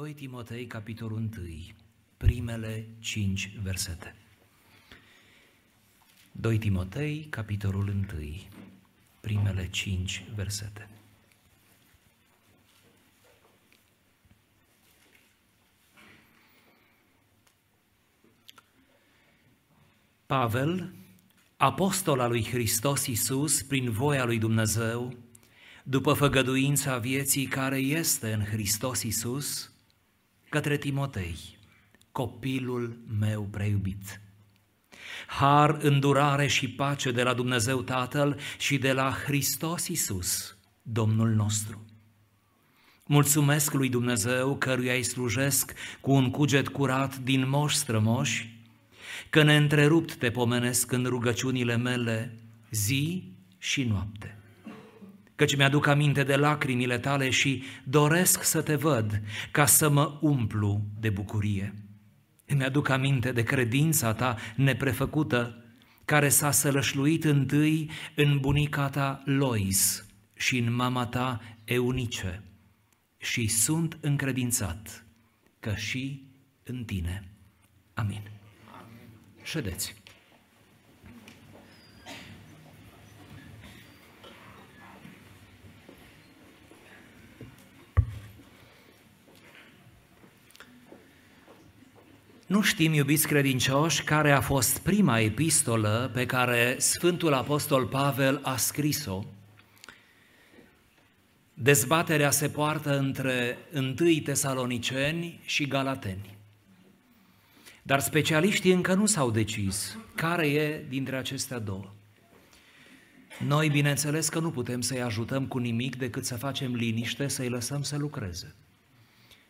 2 Timotei, capitolul 1, primele 5 versete. 2 Timotei, capitolul 1, primele 5 versete. Pavel, apostol al lui Hristos Iisus, prin voia lui Dumnezeu, după făgăduința vieții care este în Hristos Iisus, către Timotei, copilul meu preiubit. Har, îndurare și pace de la Dumnezeu Tatăl și de la Hristos Iisus, Domnul nostru. Mulțumesc lui Dumnezeu, căruia îi slujesc cu un cuget curat din moși strămoși, că neîntrerupt te pomenesc în rugăciunile mele zi și noapte. Căci mi-aduc aminte de lacrimile tale și doresc să te văd ca să mă umplu de bucurie. Îmi aduc aminte de credința ta neprefăcută, care s-a sălășluit întâi în bunica ta Lois și în mama ta Eunice, și sunt încredințat că și în tine. Amin. Ședeți. Nu știm, iubiți credincioși, care a fost prima epistolă pe care Sfântul Apostol Pavel a scris-o. Dezbaterea se poartă între 1 Tesaloniceni și Galateni. Dar specialiștii încă nu s-au decis care e dintre acestea două. Noi, bineînțeles, că nu putem să-i ajutăm cu nimic decât să facem liniște, să-i lăsăm să lucreze.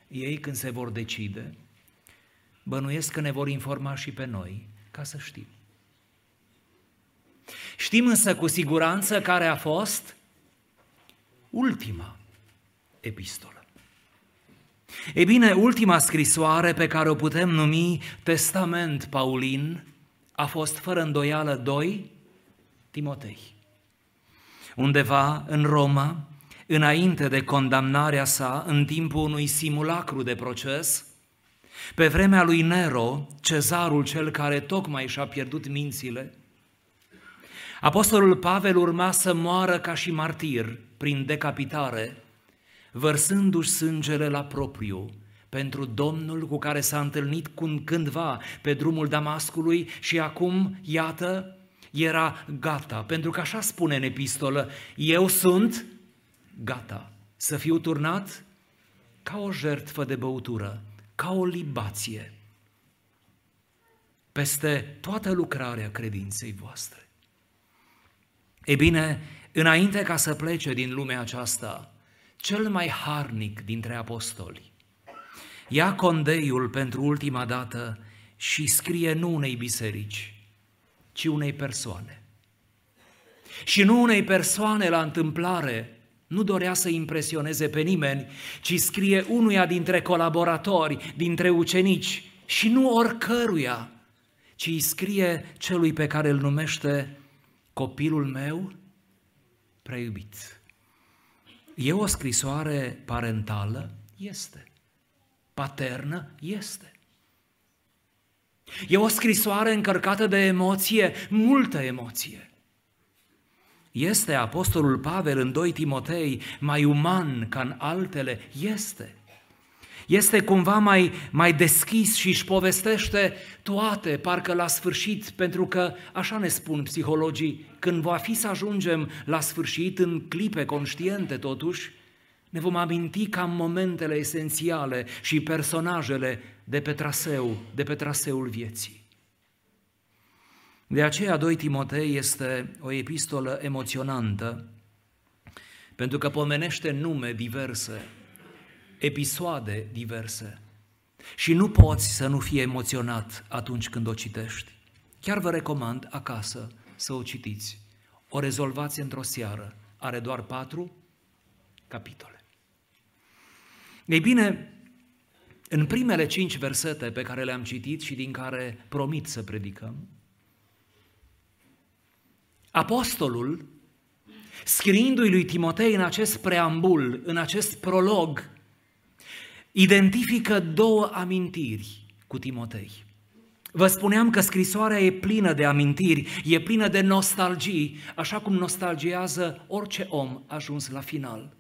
Ei, când se vor decide, bănuiesc că ne vor informa și pe noi, ca să știm. Știm însă cu siguranță care a fost ultima epistolă. Ei bine, ultima scrisoare pe care o putem numi Testament Paulin a fost fără îndoială 2 Timotei. Undeva în Roma, înainte de condamnarea sa, în timpul unui simulacru de proces, pe vremea lui Nero, cezarul cel care tocmai și-a pierdut mințile, apostolul Pavel urma să moară ca și martir prin decapitare, vărsându-și sângele la propriu pentru Domnul cu care s-a întâlnit cândva pe drumul Damascului și acum, iată, era gata. Pentru că așa spune în epistolă, eu sunt gata să fiu turnat ca o jertfă de băutură, ca o libație peste toată lucrarea credinței voastre. Ei bine, înainte ca să plece din lumea aceasta, cel mai harnic dintre apostoli ia condeiul pentru ultima dată și scrie nu unei biserici, ci unei persoane. Și nu unei persoane la întâmplare, nu dorea să impresioneze pe nimeni, ci scrie unuia dintre colaboratori, dintre ucenici, și nu oricăruia, ci îi scrie celui pe care îl numește copilul meu preiubit. E o scrisoare parentală? Este. Paternă? Este. E o scrisoare încărcată de emoție, multă emoție. Este apostolul Pavel în 2 Timotei mai uman ca în altele? Este. Este cumva mai deschis și își povestește toate, parcă la sfârșit, pentru că, așa ne spun psihologii, când va fi să ajungem la sfârșit, în clipe conștiente totuși, ne vom aminti cam momentele esențiale și personajele de pe traseul vieții. De aceea 2 Timotei este o epistolă emoționantă, pentru că pomenește nume diverse, episoade diverse, și nu poți să nu fii emoționat atunci când o citești. Chiar vă recomand acasă să o citiți. O rezolvați într-o seară. Are doar 4 capitole. Ei bine, în primele 5 versete pe care le-am citit și din care promit să predicăm, apostolul, scriindu-i lui Timotei în acest preambul, în acest prolog, identifică două amintiri cu Timotei. Vă spuneam că scrisoarea e plină de amintiri, e plină de nostalgii, așa cum nostalgiază orice om ajuns la final.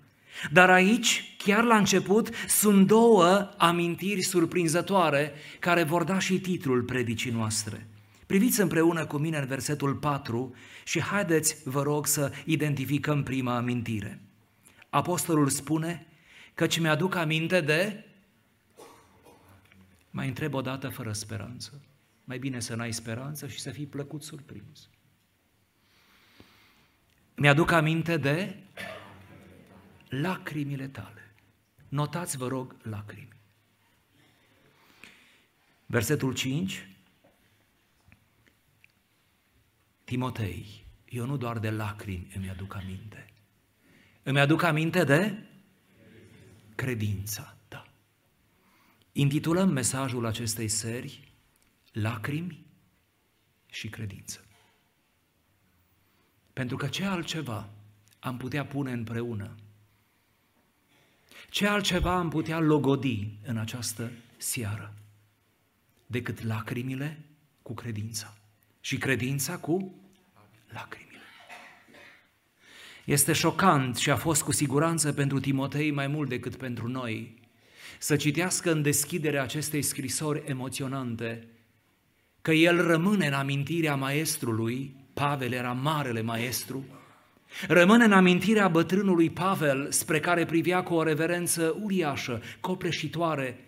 Dar aici, chiar la început, sunt două amintiri surprinzătoare care vor da și titlul predicii noastre. Priviți împreună cu mine în versetul 4 și haideți, vă rog, să identificăm prima amintire. Apostolul spune, căci mi-aduc aminte de... Mai întreb o dată fără speranță. Mai bine să n-ai speranță și să fii plăcut surprins. Mi-aduc aminte de lacrimile tale. Notați, vă rog, lacrimi. Versetul 5. Timotei, eu nu doar de lacrimi îmi aduc aminte. Îmi aduc aminte de credința ta. Intitulăm mesajul acestei serii Lacrimi și credință. Pentru că ce altceva am putea pune împreună? Ce altceva am putea logodi în această seară decât lacrimile cu credința și credința cu lacrimile? Este șocant și a fost cu siguranță pentru Timotei mai mult decât pentru noi să citească în deschiderea acestei scrisori emoționante că el rămâne în amintirea maestrului, Pavel era marele maestru, rămâne în amintirea bătrânului Pavel, spre care privea cu o reverență uriașă, copleșitoare,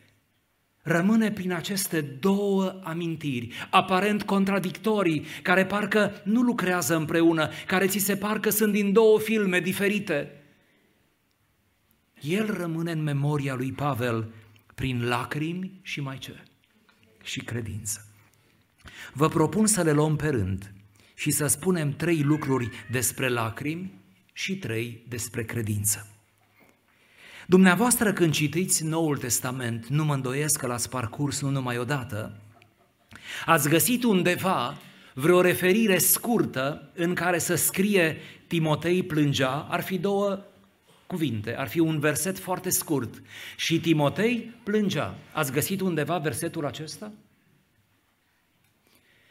rămâne prin aceste două amintiri, aparent contradictorii, care parcă nu lucrează împreună, care ți se par că sunt din două filme diferite. El rămâne în memoria lui Pavel prin lacrimi și mai ce? Și credință. Vă propun să le luăm pe rând și să spunem 3 lucruri despre lacrimi și 3 despre credință. Dumneavoastră, când citiți Noul Testament, nu mă îndoiesc că l-ați parcurs nu numai odată, ați găsit undeva vreo referire scurtă în care să scrie Timotei plângea, ar fi 2 cuvinte, ar fi un verset foarte scurt. Și Timotei plângea. Ați găsit undeva versetul acesta?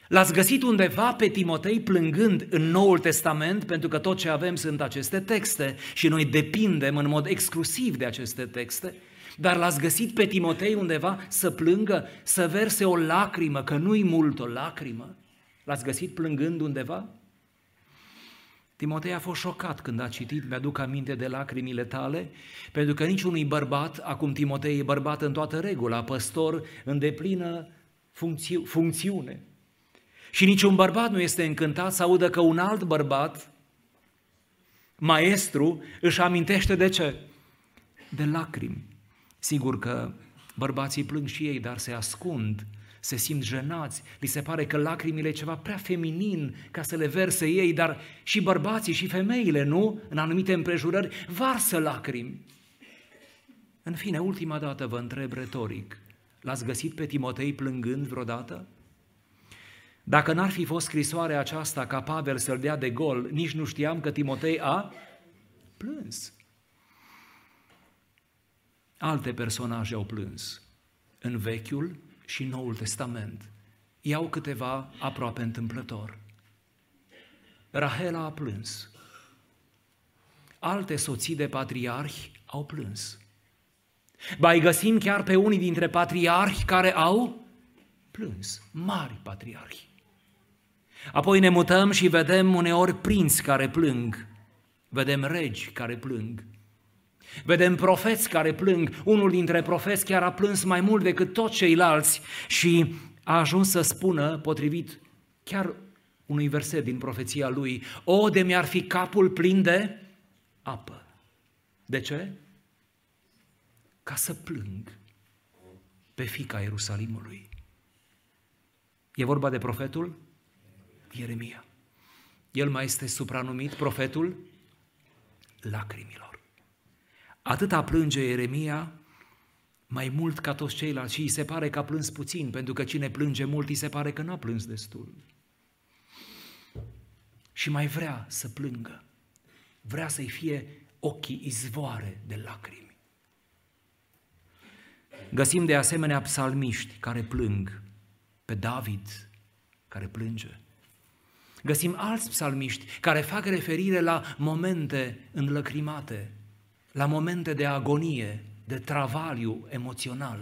L-ați găsit undeva pe Timotei plângând în Noul Testament, pentru că tot ce avem sunt aceste texte și noi depindem în mod exclusiv de aceste texte, dar l-ați găsit pe Timotei undeva să plângă, să verse o lacrimă, că nu-i mult o lacrimă? L-ați găsit plângând undeva? Timotei a fost șocat când a citit, mi-aduc aminte de lacrimile tale, pentru că niciunui bărbat, acum Timotei e bărbat în toată regula, păstor în deplină funcțiune, și niciun bărbat nu este încântat să audă că un alt bărbat, maestru, își amintește de ce? De lacrimi. Sigur că bărbații plâng și ei, dar se ascund, se simt jenați, li se pare că lacrimile e ceva prea feminin ca să le verse ei, dar și bărbații și femeile, nu? În anumite împrejurări, varsă lacrimi. În fine, ultima dată vă întreb retoric, l-ați găsit pe Timotei plângând vreodată? Dacă n-ar fi fost scrisoarea aceasta ca Pavel să-l dea de gol, nici nu știam că Timotei a plâns. Alte personaje au plâns în Vechiul și Noul Testament. Iau câteva aproape întâmplător. Rahela a plâns. Alte soții de patriarhi au plâns. Mai găsim chiar pe unii dintre patriarhi care au plâns, mari patriarhi. Apoi ne mutăm și vedem uneori prinți care plâng, vedem regi care plâng, vedem profeți care plâng, unul dintre profeți chiar a plâns mai mult decât toți ceilalți și a ajuns să spună, potrivit chiar unui verset din profeția lui, o, de mi-ar fi capul plin de apă. De ce? Ca să plâng pe fiica Ierusalimului. E vorba de profetul Ieremia. El mai este supranumit profetul lacrimilor. Atâta plânge Ieremia, mai mult ca toți ceilalți, și îi se pare că a plâns puțin, pentru că cine plânge mult îi se pare că n-a plâns destul. Și mai vrea să plângă. Vrea să-i fie ochii izvoare de lacrimi. Găsim de asemenea psalmiști care plâng, pe David care plânge. Găsim alți psalmiști care fac referire la momente înlăcrimate, la momente de agonie, de travaliu emoțional,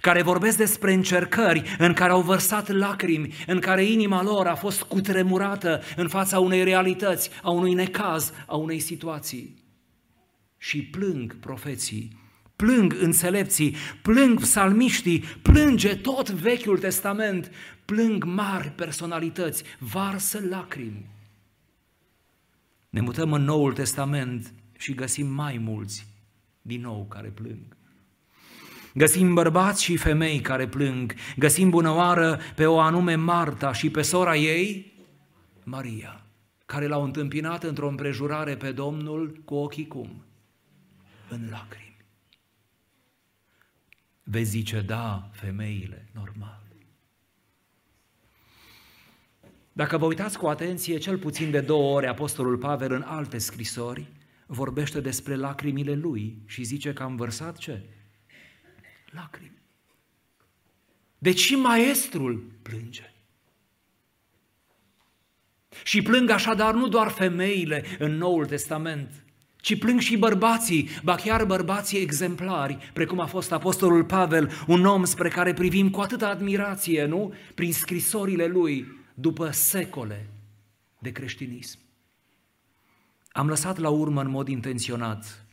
care vorbesc despre încercări în care au vărsat lacrimi, în care inima lor a fost cutremurată în fața unei realități, a unui necaz, a unei situații. Și plâng profeții, plâng înțelepții, plâng psalmiștii, plânge tot Vechiul Testament, plâng mari personalități, varsă lacrimi. Ne mutăm în Noul Testament și găsim mai mulți din nou care plâng. Găsim bărbați și femei care plâng, găsim bunăoară pe o anume Marta și pe sora ei, Maria, care l-au întâmpinat într-o împrejurare pe Domnul cu ochii cum? În lacrimi. Vezi zice, da, femeile, normal. Dacă vă uitați cu atenție, cel puțin de 2 ori Apostolul Pavel în alte scrisori vorbește despre lacrimile lui și zice că am vărsat ce? Lacrimi. Deci și maestrul plânge. Și plâng așadar nu doar femeile în Noul Testament, ci plâng și bărbații, ba chiar bărbații exemplari, precum a fost Apostolul Pavel, un om spre care privim cu atâta admirație, nu? Prin scrisorile lui, după secole de creștinism. Am lăsat la urmă în mod intenționat,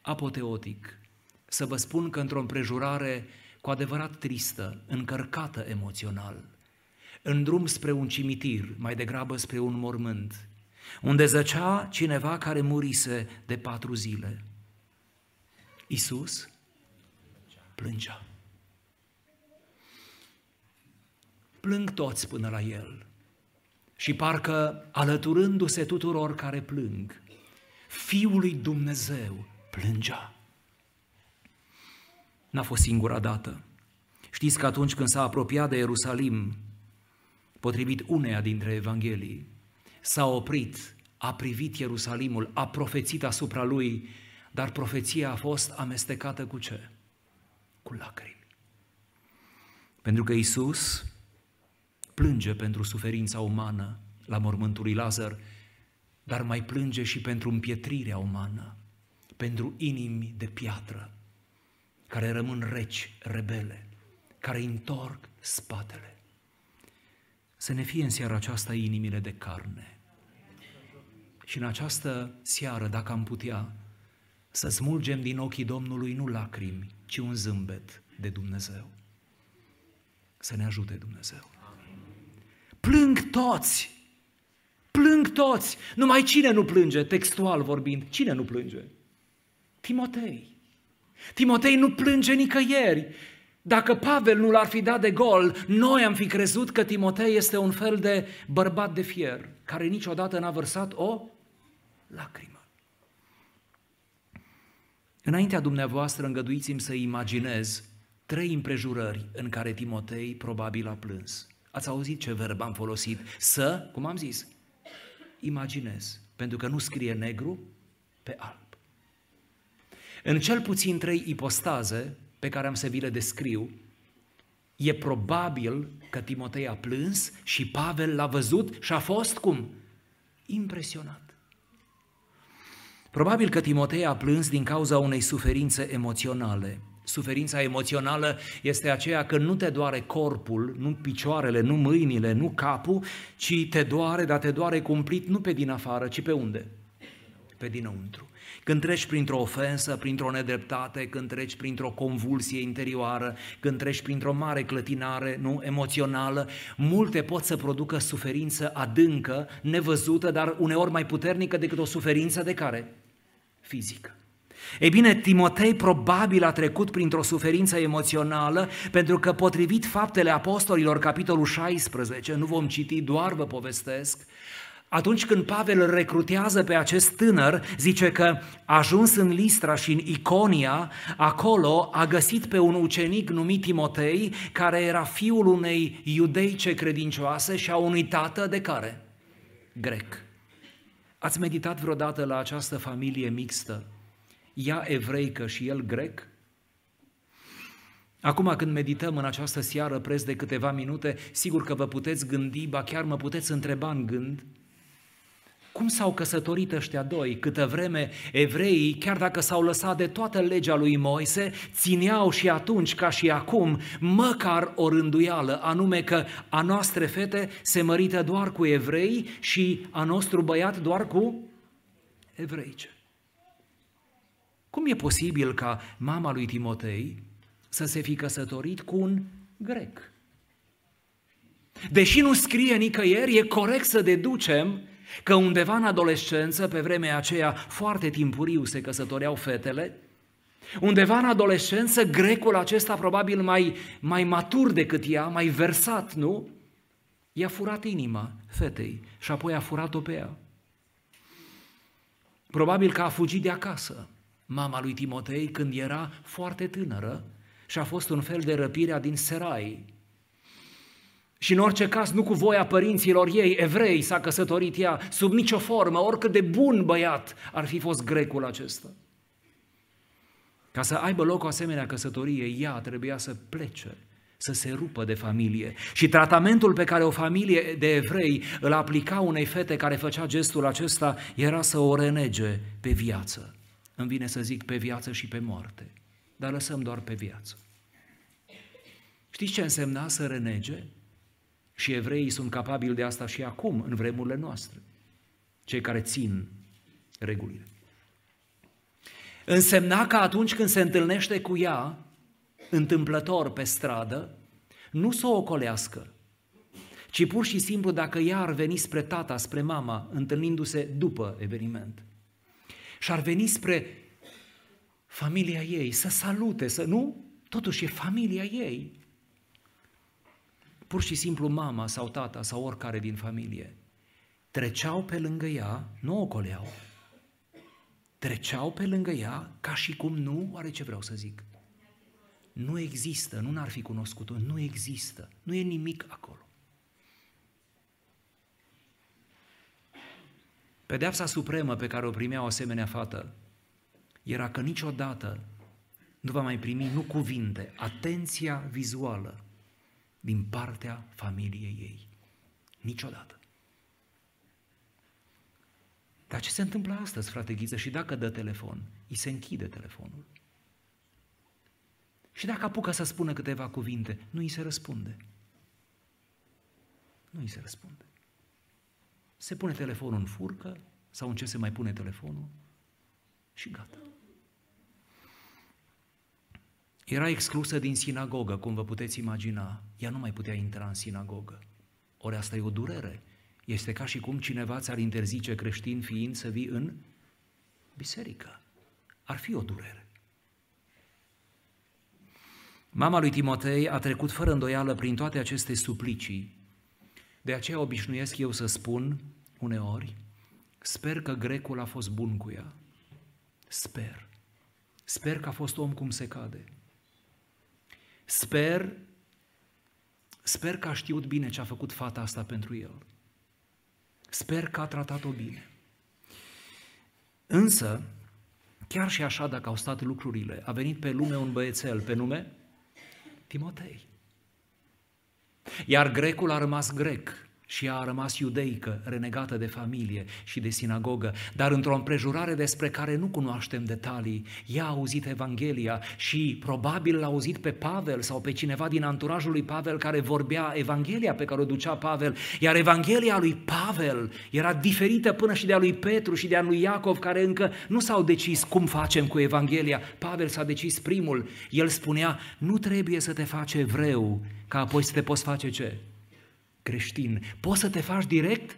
apoteotic, să vă spun că într-o împrejurare cu adevărat tristă, încărcată emoțional, în drum spre un cimitir, mai degrabă spre un mormânt, unde zăcea cineva care murise de 4 zile. Iisus plângea. Plâng toți până la el și parcă alăturându-se tuturor care plâng, Fiul lui Dumnezeu plângea. N-a fost singura dată. Știți că atunci când s-a apropiat de Ierusalim, potrivit uneia dintre evanghelii, s-a oprit, a privit Ierusalimul, a profețit asupra lui, dar profeția a fost amestecată cu ce? Cu lacrimi. Pentru că Iisus plânge pentru suferința umană la mormântul lui Lazar, dar mai plânge și pentru împietrirea umană, pentru inimi de piatră, care rămân reci, rebele, care întorc spatele. Să ne fie în seara aceasta inimile de carne. Și în această seară, dacă am putea, să smulgem din ochii Domnului nu lacrimi, ci un zâmbet de Dumnezeu. Să ne ajute Dumnezeu. Plâng toți! Plâng toți! Numai cine nu plânge, textual vorbind, cine nu plânge? Timotei. Timotei nu plânge nicăieri. Dacă Pavel nu l-ar fi dat de gol, noi am fi crezut că Timotei este un fel de bărbat de fier, care niciodată n-a vărsat o lacrimă. Înaintea dumneavoastră, îngăduiți-mi să imaginez 3 împrejurări în care Timotei probabil a plâns. Ați auzit ce verb am folosit? Să, cum am zis, imaginez, pentru că nu scrie negru pe alb. În cel puțin 3 ipostaze, pe care am să vi le descriu, e probabil că Timotei a plâns și Pavel l-a văzut și a fost cum? Impresionat. Probabil că Timotei a plâns din cauza unei suferințe emoționale. Suferința emoțională este aceea că nu te doare corpul, nu picioarele, nu mâinile, nu capul, ci te doare, dar te doare cumplit nu pe din afară, ci pe unde? Pe dinăuntru. Când treci printr-o ofensă, printr-o nedreptate, când treci printr-o convulsie interioară, când treci printr-o mare clătinare, nu, emoțională, multe pot să producă suferință adâncă, nevăzută, dar uneori mai puternică decât o suferință de care? Fizică. Ei bine, Timotei probabil a trecut printr-o suferință emoțională, pentru că potrivit Faptele Apostolilor, capitolul 16, nu vom citi, doar vă povestesc, atunci când Pavel îl recrutează pe acest tânăr, zice că a ajuns în Listra și în Iconia, acolo a găsit pe un ucenic numit Timotei, care era fiul unei iudeice credincioase și a unui tată de care? Grec. Ați meditat vreodată la această familie mixtă? Ea evreică și el grec? Acum când medităm în această seară preț de câteva minute, sigur că vă puteți gândi, ba chiar mă puteți întreba în gând, cum s-au căsătorit ăștia doi? Câtă vreme evreii, chiar dacă s-au lăsat de toată legea lui Moise, țineau și atunci, ca și acum, măcar o rânduială, anume că a noastre fete se mărită doar cu evrei și a nostru băiat doar cu evreice. Cum e posibil ca mama lui Timotei să se fi căsătorit cu un grec? Deși nu scrie nicăieri, e corect să deducem că undeva în adolescență, pe vremea aceea foarte timpuriu se căsătoreau fetele, undeva în adolescență grecul acesta, probabil mai matur decât ea, mai versat, nu? I-a furat inima fetei și apoi a furat-o pe ea. Probabil că a fugit de acasă mama lui Timotei când era foarte tânără și a fost un fel de răpirea din Serai. Și în orice caz, nu cu voia părinților ei, evrei, s-a căsătorit ea, sub nicio formă, oricât de bun băiat ar fi fost grecul acesta. Ca să aibă loc o asemenea căsătorie, ea trebuia să plece, să se rupă de familie. Și tratamentul pe care o familie de evrei îl aplica unei fete care făcea gestul acesta era să o renege pe viață. Îmi vine să zic pe viață și pe moarte, dar lăsăm doar pe viață. Știți ce însemna să renege? Și evreii sunt capabili de asta și acum, în vremurile noastre, cei care țin regulile. Însemna că atunci când se întâlnește cu ea, întâmplător pe stradă, nu să o ocolească, ci pur și simplu dacă ea ar veni spre tata, spre mama, întâlnindu-se după eveniment, și ar veni spre familia ei, să salute, să nu, totuși e familia ei. Pur și simplu mama sau tata sau oricare din familie treceau pe lângă ea, nu o coleau, treceau pe lângă ea ca și cum nu, oare ce vreau să zic? Nu există, nu n-ar fi cunoscut-o, nu există, nu e nimic acolo. Pedeapsa supremă pe care o primea o asemenea fată era că niciodată nu va mai primi, nu cuvinte, atenția vizuală din partea familiei ei. Niciodată. Dar ce se întâmplă astăzi, frate Ghiță? Și dacă dă telefon, îi se închide telefonul. Și dacă apucă să spună câteva cuvinte, nu îi se răspunde. Nu îi se răspunde. Se pune telefonul în furcă sau în ce se mai pune telefonul și gata. Era exclusă din sinagogă, cum vă puteți imagina. Ea nu mai putea intra în sinagogă. Ori asta e o durere. Este ca și cum cineva ți-ar interzice, creștin fiind, să vii în biserică. Ar fi o durere. Mama lui Timotei a trecut fără îndoială prin toate aceste suplicii. De aceea obișnuiesc eu să spun uneori, sper că grecul a fost bun cu ea. Sper. Sper că a fost om cum se cade. Sper că a știut bine ce a făcut fata asta pentru el. Sper că a tratat-o bine. Însă, chiar și așa, dacă au stat lucrurile, a venit pe lume un băiețel pe nume Timotei. Iar grecul a rămas grec și ea a rămas iudeică, renegată de familie și de sinagogă, dar într-o împrejurare despre care nu cunoaștem detalii. Ea a auzit Evanghelia și probabil l-a auzit pe Pavel sau pe cineva din anturajul lui Pavel care vorbea Evanghelia pe care o ducea Pavel, iar Evanghelia lui Pavel era diferită până și de a lui Petru și de a lui Iacov, care încă nu s-au decis cum facem cu Evanghelia. Pavel s-a decis primul, el spunea, nu trebuie să te faci evreu, ca apoi să te poți face ce? Creștin. Poți să te faci direct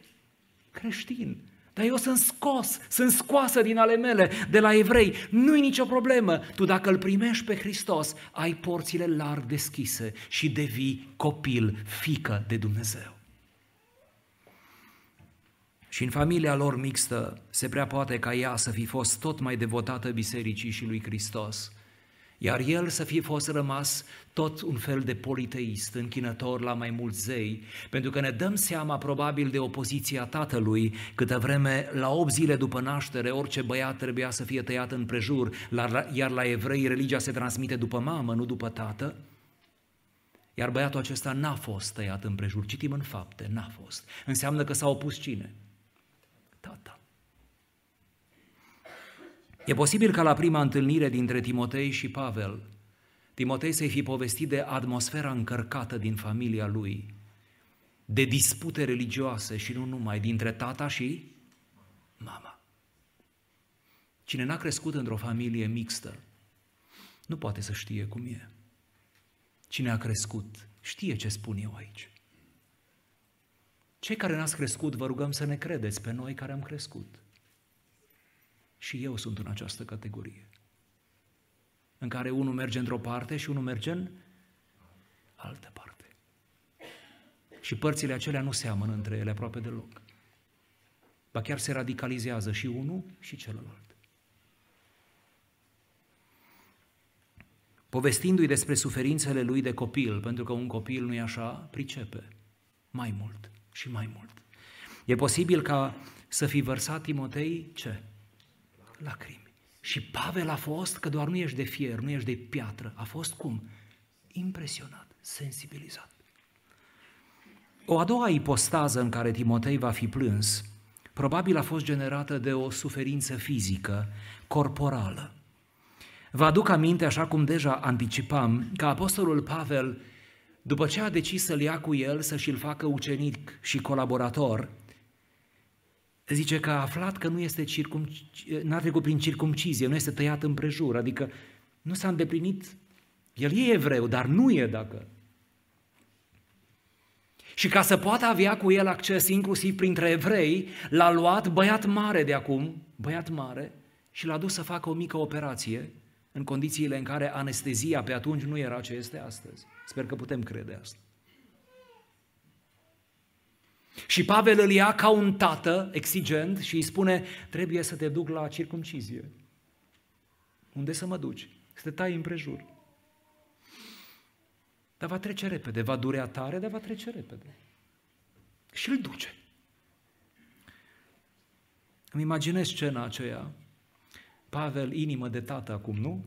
creștin. Dar eu sunt scoasă din ale mele, de la evrei. Nu-i nicio problemă. Tu dacă îl primești pe Hristos, ai porțile larg deschise și devii copil, fiică de Dumnezeu. Și în familia lor mixtă se prea poate ca ea să fi fost tot mai devotată bisericii și lui Hristos, iar el să fie fost rămas tot un fel de politeist, închinător la mai mulți zei, pentru că ne dăm seama probabil de opoziția tatălui, câtă vreme la 8 zile după naștere orice băiat trebuia să fie tăiat în prejur, iar la evrei religia se transmite după mamă, nu după tată, Iar băiatul acesta n-a fost tăiat împrejur. Citim în Fapte, n-a fost. Înseamnă că s-a opus cine? Tata. E posibil ca la prima întâlnire dintre Timotei și Pavel, Timotei să-i fi povestit de atmosfera încărcată din familia lui, de dispute religioase și nu numai, dintre tata și mama. Cine n-a crescut într-o familie mixtă nu poate să știe cum e. Cine a crescut știe ce spun eu aici. Cei care n-ați crescut, vă rugăm să ne credeți pe noi care am crescut. Și eu sunt în această categorie, în care unul merge într-o parte și unul merge în altă parte. Și părțile acelea nu seamănă între ele aproape deloc. Ba chiar se radicalizează și unul și celălalt. Povestindu-i despre suferințele lui de copil, pentru că un copil, nu-i așa, pricepe mai mult și mai mult. E posibil ca să fi vărsat Timotei ce? Lacrimi. Și Pavel a fost, că doar nu ești de fier, nu ești de piatră, a fost cum? Impresionat, sensibilizat. O a doua ipostază în care Timotei va fi plâns, probabil a fost generată de o suferință fizică, corporală. Vă aduc aminte, așa cum deja anticipam, că apostolul Pavel, după ce a decis să-l ia cu el, să și-l facă ucenic și colaborator, zice că a aflat că n-a trecut prin circumcizie, nu este tăiat împrejur, adică nu s-a îndeplinit. El e evreu, dar nu e dacă. Și ca să poată avea cu el acces inclusiv printre evrei, l-a luat băiat mare de acum, băiat mare, și l-a dus să facă o mică operație în condițiile în care anestezia pe atunci nu era ce este astăzi. Sper că putem crede asta. Și Pavel îl ia ca un tată exigent și îi spune, trebuie să te duc la circumcizie. Unde să mă duci? Să te tai împrejur. Dar va trece repede, va durea tare, dar va trece repede. Și îl duce. Îmi imaginez scena aceea. Pavel, inimă de tată acum, nu?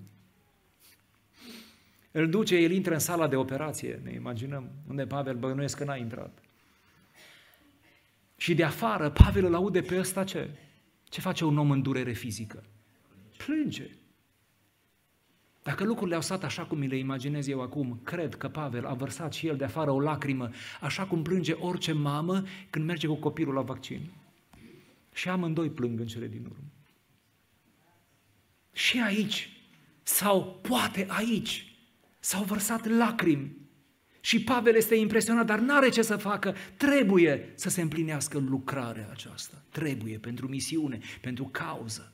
Îl duce, el intră în sala de operație, ne imaginăm, unde Pavel bănuiesc că n-a intrat. Și de afară, Pavel îl aude pe ăsta ce? Ce face un om în durere fizică? Plânge. Dacă lucrurile au stat așa cum mi le imaginez eu acum, cred că Pavel a vărsat și el de afară o lacrimă, așa cum plânge orice mamă când merge cu copilul la vaccin. Și amândoi plâng în cele din urmă. Și aici, sau poate aici, s-au vărsat lacrimi. Și Pavel este impresionat, dar n-are ce să facă. Trebuie să se împlinească lucrarea aceasta. Trebuie, pentru misiune, pentru cauză.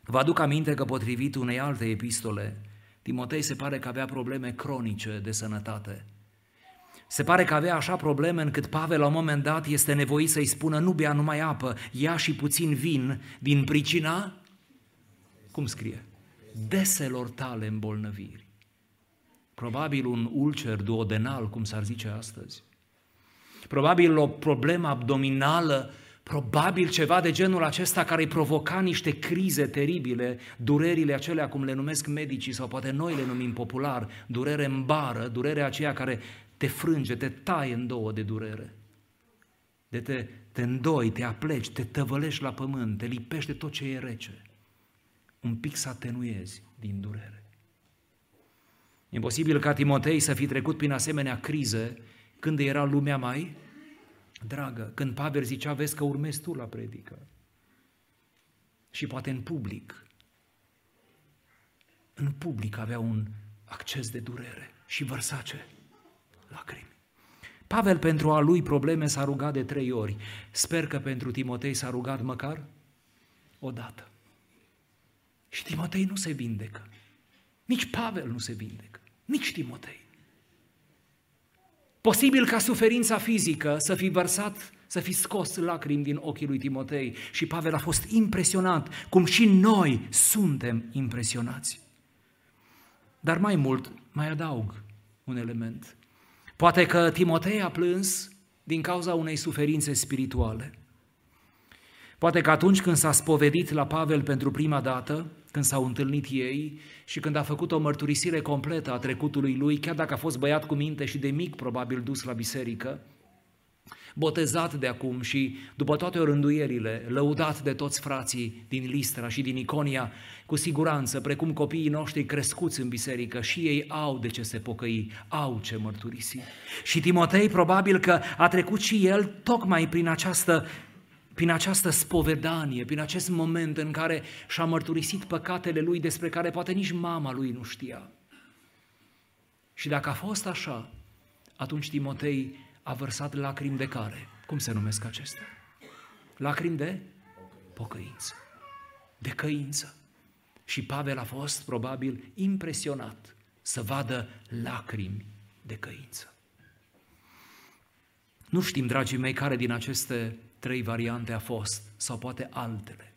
Vă aduc aminte că potrivit unei alte epistole, Timotei se pare că avea probleme cronice de sănătate. Se pare că avea așa probleme încât Pavel la un moment dat este nevoit să-i spună nu bea numai apă, ia și puțin vin din pricina, cum scrie, deselor tale îmbolnăviri. Probabil un ulcer duodenal, cum s-ar zice astăzi. Probabil o problemă abdominală, probabil ceva de genul acesta care îi provoca niște crize teribile, durerile acelea, cum le numesc medicii, sau poate noi le numim popular, durere în bară, durerea aceea care te frânge, te taie în două de durere. De te îndoi, te apleci, te tăvălești la pământ, te lipești de tot ce e rece. Un pic să atenuezi din durere. E posibil ca Timotei să fi trecut prin asemenea crize când era lumea mai dragă, când Pavel zicea, vezi că urmezi tu la predică. Și poate în public. În public avea un acces de durere și vărsa ce? Lacrimi. Pavel pentru a lui probleme s-a rugat de 3 ori. Sper că pentru Timotei s-a rugat măcar 1 dată. Și Timotei nu se vindecă. Nici Pavel nu se vindecă, nici Timotei. Posibil ca suferința fizică să fi vărsat, să fi scos lacrimi din ochii lui Timotei și Pavel a fost impresionat, cum și noi suntem impresionați. Dar mai mult, mai adaug un element. Poate că Timotei a plâns din cauza unei suferințe spirituale. Poate că atunci când s-a spovedit la Pavel pentru prima dată, când s-au întâlnit ei și când a făcut o mărturisire completă a trecutului lui, chiar dacă a fost băiat cu minte și de mic probabil dus la biserică, botezat de acum și după toate orânduierile, lăudat de toți frații din Listra și din Iconia, cu siguranță, precum copiii noștri crescuți în biserică, și ei au de ce se pocăi, au ce mărturisi. Și Timotei probabil că a trecut și el tocmai prin această spovedanie, prin acest moment în care și-a mărturisit păcatele lui despre care poate nici mama lui nu știa. Și dacă a fost așa, atunci Timotei a vărsat lacrimi de care? Cum se numesc acestea? Lacrimi de pocăință, de căință. Și Pavel a fost probabil impresionat să vadă lacrimi de căință. Nu știm, dragii mei, care din aceste trei variante a fost, sau poate altele.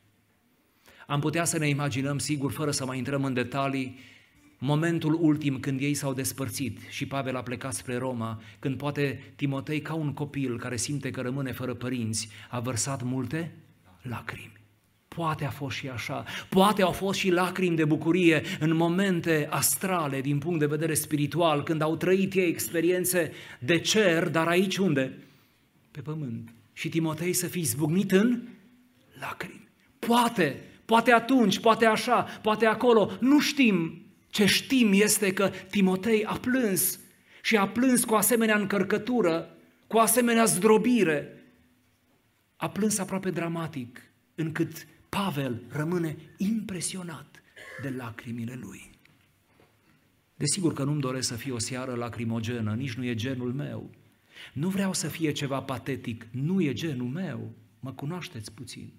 Am putea să ne imaginăm, sigur, fără să mai intrăm în detalii, momentul ultim când ei s-au despărțit și Pavel a plecat spre Roma, când poate Timotei, ca un copil care simte că rămâne fără părinți, a vărsat multe lacrimi. Poate a fost și așa, poate au fost și lacrimi de bucurie în momente astrale din punct de vedere spiritual, când au trăit ei experiențe de cer, dar aici unde? Pe pământ. Și Timotei să fie izbucnit în lacrimi. Poate atunci, poate așa, poate acolo, nu știm. Ce știm este că Timotei a plâns și a plâns cu asemenea încărcătură, cu asemenea zdrobire. A plâns aproape dramatic, încât Pavel rămâne impresionat de lacrimile lui. Desigur că nu-mi doresc să fie o seară lacrimogenă, nici nu e genul meu. Nu vreau să fie ceva patetic, nu e genul meu, mă cunoașteți puțin.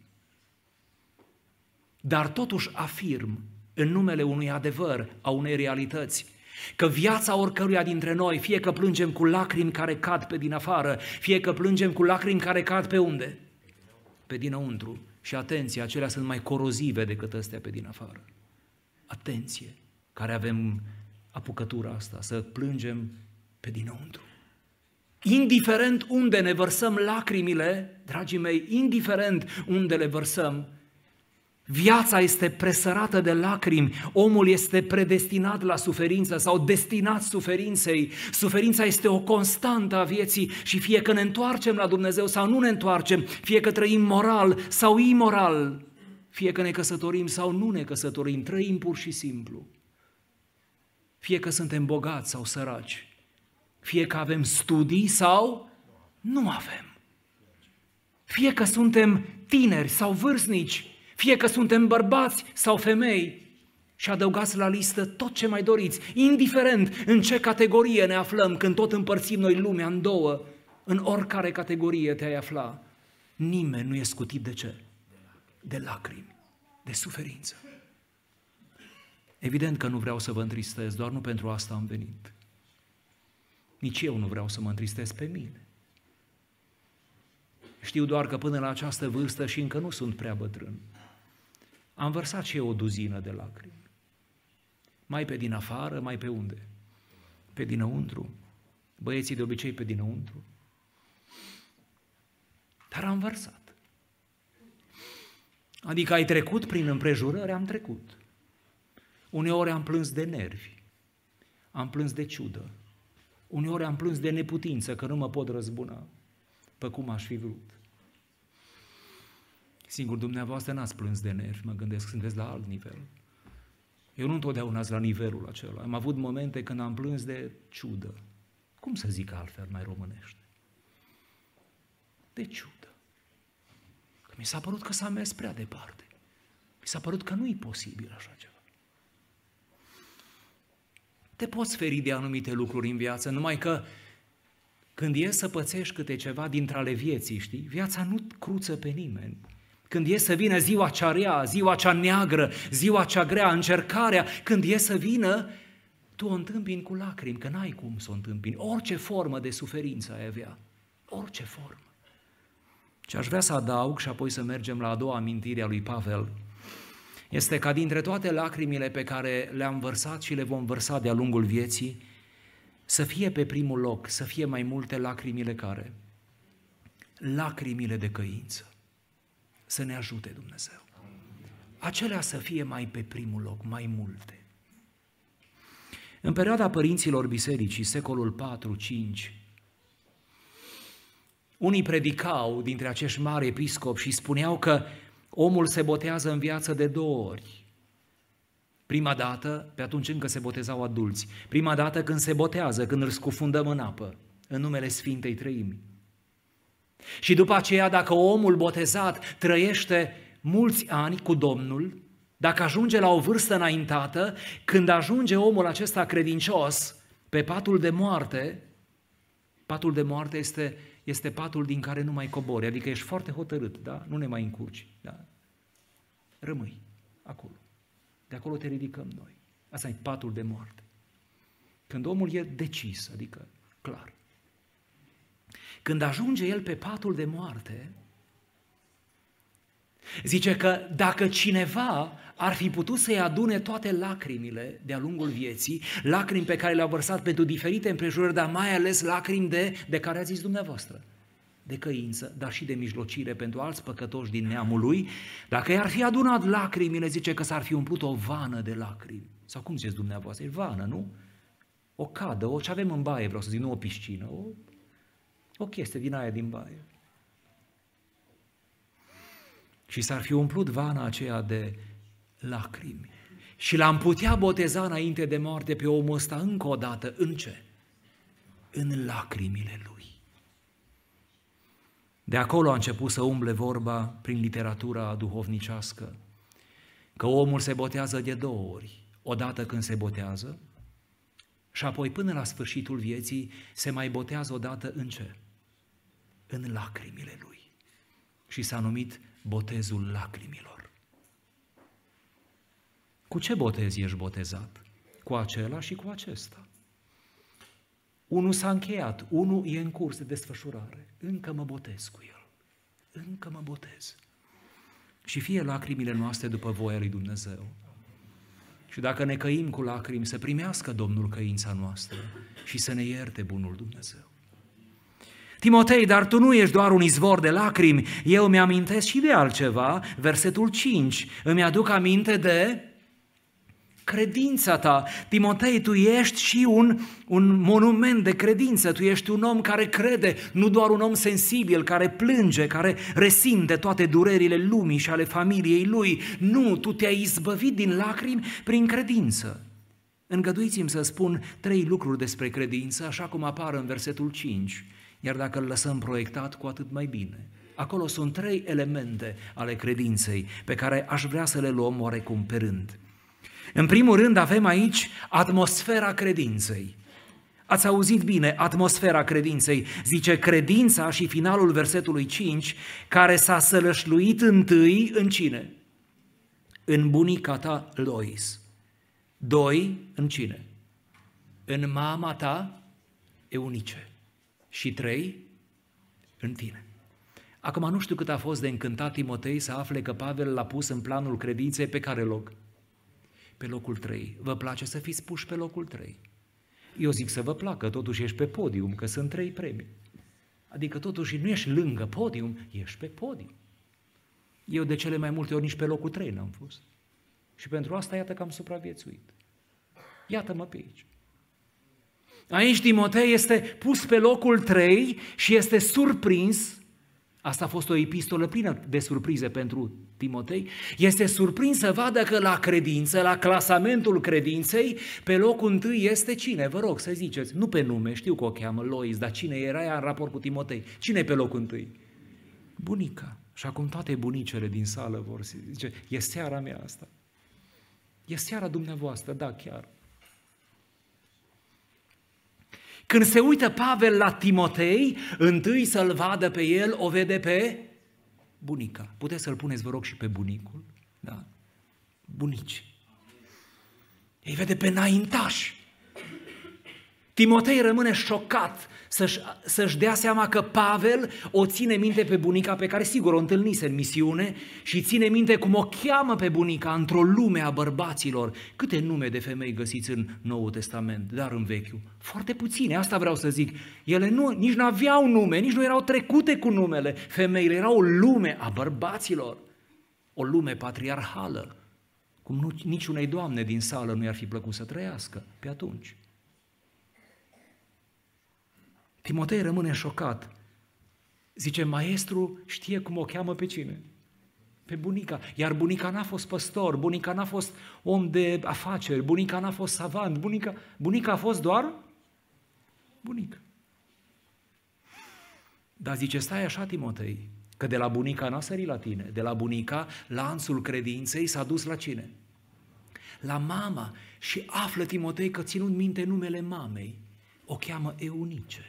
Dar totuși afirm, în numele unui adevăr, a unei realități, că viața oricăruia dintre noi, fie că plângem cu lacrimi care cad pe din afară, fie că plângem cu lacrimi care cad pe unde? Pe dinăuntru. Și atenție, acelea sunt mai corozive decât astea pe din afară. Atenție, care avem apucătura asta, să plângem pe dinăuntru. Indiferent unde ne vărsăm lacrimile, dragii mei, indiferent unde le vărsăm, viața este presărată de lacrimi, omul este predestinat la suferință sau destinat suferinței. Suferința este o constantă a vieții și fie că ne întoarcem la Dumnezeu sau nu ne întoarcem, fie că trăim moral sau imoral, fie că ne căsătorim sau nu ne căsătorim, trăim pur și simplu. Fie că suntem bogați sau săraci, fie că avem studii sau nu avem. Fie că suntem tineri sau vârstnici, fie că suntem bărbați sau femei, și adăugați la listă tot ce mai doriți, indiferent în ce categorie ne aflăm, când tot împărțim noi lumea în două, în oricare categorie te-ai afla, nimeni nu e scutit de ce? De lacrimi, de suferință. Evident că nu vreau să vă întristez, doar nu pentru asta am venit. Nici eu nu vreau să mă întristez pe mine. Știu doar că până la această vârstă și încă nu sunt prea bătrân, am vărsat și eu o duzină de lacrimi. Mai pe din afară, mai pe unde? Pe dinăuntru. Băieții de obicei pe dinăuntru. Dar am vărsat. Adică ai trecut prin împrejurări, am trecut. Uneori am plâns de nervi, am plâns de ciudă, uneori am plâns de neputință că nu mă pot răzbuna pe cum aș fi vrut. Singur, dumneavoastră n-ați plâns de nervi, mă gândesc, sunteți la alt nivel. Eu nu întotdeauna sunt la nivelul acela. Am avut momente când am plâns de ciudă. Cum să zic altfel mai românește? De ciudă. Că mi s-a părut că s-a mers prea departe. Mi s-a părut că nu-i posibil așa ceva. Te poți feri de anumite lucruri în viață, numai că când e să pățești câte ceva dintre ale vieții, știi? Viața nu cruță pe nimeni. Când e să vină ziua cea rea, ziua cea neagră, ziua cea grea, încercarea, când e să vină, tu o întâmpini cu lacrimi, că n-ai cum să o întâmpini. Orice formă de suferință ai avea, orice formă. Ce aș vrea să adaug și apoi să mergem la a doua amintire a lui Pavel, este ca dintre toate lacrimile pe care le-am vărsat și le vom vărsa de-a lungul vieții, să fie pe primul loc, să fie mai multe lacrimile care? Lacrimile de căință. să ne ajute Dumnezeu. Acelea să fie mai pe primul loc, mai multe. În perioada părinților bisericii, secolul 4-5, unii predicau dintre acești mari episcopi și spuneau că omul se botează în viață de două ori. Prima dată, pe atunci încă se botezau adulți, prima dată când se botează, când îl scufundăm în apă, în numele Sfintei Treimi. Și după aceea, dacă omul botezat trăiește mulți ani cu Domnul, dacă ajunge la o vârstă înaintată, când ajunge omul acesta credincios pe patul de moarte, patul de moarte este patul din care nu mai cobori, adică ești foarte hotărât, da? Nu ne mai încurci, da? Rămâi acolo. De acolo te ridicăm noi. Asta e patul de moarte. Când omul e decis, adică clar. Când ajunge el pe patul de moarte, zice că dacă cineva ar fi putut să-i adune toate lacrimile de-a lungul vieții, lacrimi pe care le-au vărsat pentru diferite împrejurări, dar mai ales lacrimi de care a zis dumneavoastră, de căință, dar și de mijlocire pentru alți păcătoși din neamul lui, dacă i-ar fi adunat lacrimile, zice că s-ar fi umplut o vană de lacrimi. Sau cum ziceți dumneavoastră? E vană, nu? O cadă, o ce avem în baie, vreau să zic, nu o piscină, o chestie din aia din baie. Și s-ar fi umplut vana aceea de lacrimi. Și l-am putea boteza înainte de moarte pe omul ăsta încă o dată. În ce? În lacrimile lui. De acolo a început să umble vorba prin literatura duhovnicească că omul se botează de două ori. Odată când se botează și apoi până la sfârșitul vieții se mai botează odată în ce? În lacrimile lui. Și s-a numit botezul lacrimilor. Cu ce botez ești botezat? Cu acela și cu acesta. Unul s-a încheiat, unul e în curs de desfășurare. Încă mă botez cu el. Încă mă botez. Și fie lacrimile noastre după voia lui Dumnezeu. Și dacă ne căim cu lacrimi, să primească Domnul căința noastră și să ne ierte bunul Dumnezeu. Timotei, dar tu nu ești doar un izvor de lacrimi, eu mi-amintesc și de altceva, versetul 5, îmi aduc aminte de credința ta. Timotei, tu ești și un monument de credință, tu ești un om care crede, nu doar un om sensibil, care plânge, care resimte toate durerile lumii și ale familiei lui. Nu, tu te-ai izbăvit din lacrimi prin credință. Îngăduiți-mi să spun trei lucruri despre credință, așa cum apar în versetul 5. Iar dacă îl lăsăm proiectat, cu atât mai bine. Acolo sunt trei elemente ale credinței pe care aș vrea să le luăm oarecum pe rând. În primul rând avem aici atmosfera credinței. Ați auzit bine, atmosfera credinței. Zice credința și finalul versetului 5, care s-a sălășluit întâi în cine? În bunica ta, Lois. Doi, în cine? În mama ta, Eunice. Și trei, în tine. Acum nu știu cât a fost de încântat Timotei să afle că Pavel l-a pus în planul credinței pe care loc? Pe locul 3. Vă place să fiți puși pe locul 3? Eu zic să vă placă, totuși ești pe podium, că sunt 3 premii. Adică totuși nu ești lângă podium, ești pe podium. Eu de cele mai multe ori nici pe locul 3 n-am fost. Și pentru asta iată că am supraviețuit. Iată-mă pe aici. Aici Timotei este pus pe locul 3 și este surprins, asta a fost o epistolă plină de surprize pentru Timotei, este surprins să vadă că la credință, la clasamentul credinței, pe locul 1 este cine? Vă rog să ziceți, nu pe nume, știu că o cheamă Lois, dar cine era ea în raport cu Timotei? Cine e pe locul 1? Bunica. Și acum toate bunicele din sală vor să zice, e seara mea asta. E seara dumneavoastră, da, chiar. Când se uită Pavel la Timotei, întâi să-l vadă pe el, o vede pe bunica. Puteți să-l puneți, vă rog, și pe bunicul? Da? Bunici. Ei vede pe înaintași. Timotei rămâne șocat să-și dea seama că Pavel o ține minte pe bunica pe care sigur o întâlnise în misiune și ține minte cum o cheamă pe bunica într-o lume a bărbaților. Câte nume de femei găsiți în Noul Testament, dar în Vechiul? Foarte puține, asta vreau să zic. Ele nici nu aveau nume, nici nu erau trecute cu numele. Femeile erau o lume a bărbaților, o lume patriarhală, cum niciunei doamne din sală nu i-ar fi plăcut să trăiască pe atunci. Timotei rămâne șocat. Zice, maestru știe cum o cheamă pe cine? Pe bunica. Iar bunica n-a fost păstor, bunica n-a fost om de afaceri, bunica n-a fost savant, bunica a fost doar bunică. Dar zice, stai așa, Timotei, că de la bunica n-a sărit la tine, de la bunica lanțul credinței s-a dus la cine? La mama. Și află, Timotei, că ținut minte numele mamei, o cheamă Eunice.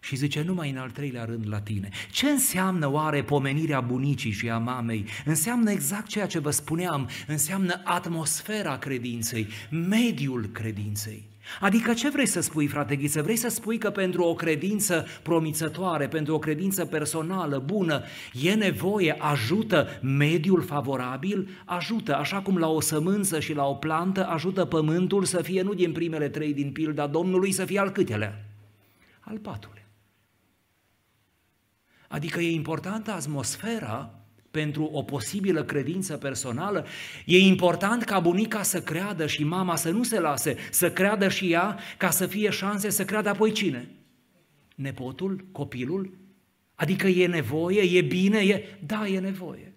Și zice, numai în al treilea rând la tine. Ce înseamnă oare pomenirea bunicii și a mamei? Înseamnă exact ceea ce vă spuneam, înseamnă atmosfera credinței, mediul credinței. Adică ce vrei să spui, frate Ghiță? Vrei să spui că pentru o credință promițătoare, pentru o credință personală, bună, e nevoie, ajută mediul favorabil? Ajută, așa cum la o sămânță și la o plantă ajută pământul să fie nu din primele trei din pilda Domnului, să fie al câtelea? Al patrulea. Adică e importantă atmosfera pentru o posibilă credință personală, e important ca bunica să creadă și mama să nu se lase, să creadă și ea, ca să fie șanse să creadă apoi cine? Nepotul, copilul? Adică e nevoie, e bine, Da, e nevoie.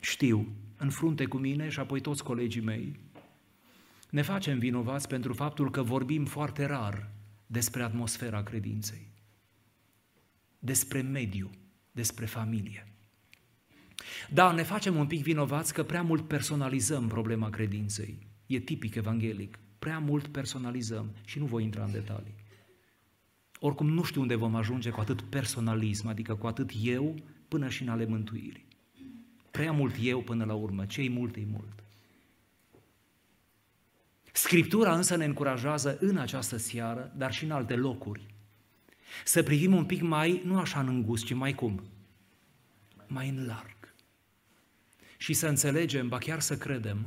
Știu, în frunte cu mine și apoi toți colegii mei, ne facem vinovați pentru faptul că vorbim foarte rar despre atmosfera credinței, despre mediu, despre familie. Da, ne facem un pic vinovați că prea mult personalizăm problema credinței. E tipic evanghelic. Prea mult personalizăm și nu voi intra în detalii. Oricum nu știu unde vom ajunge cu atât personalism, adică cu atât eu până și în ale mântuirii. Prea mult eu până la urmă. Ce-i mult, e mult. Scriptura însă ne încurajează în această seară, dar și în alte locuri, să privim un pic mai, nu așa în îngust, ci mai cum? Mai în larg. Și să înțelegem, ba chiar să credem,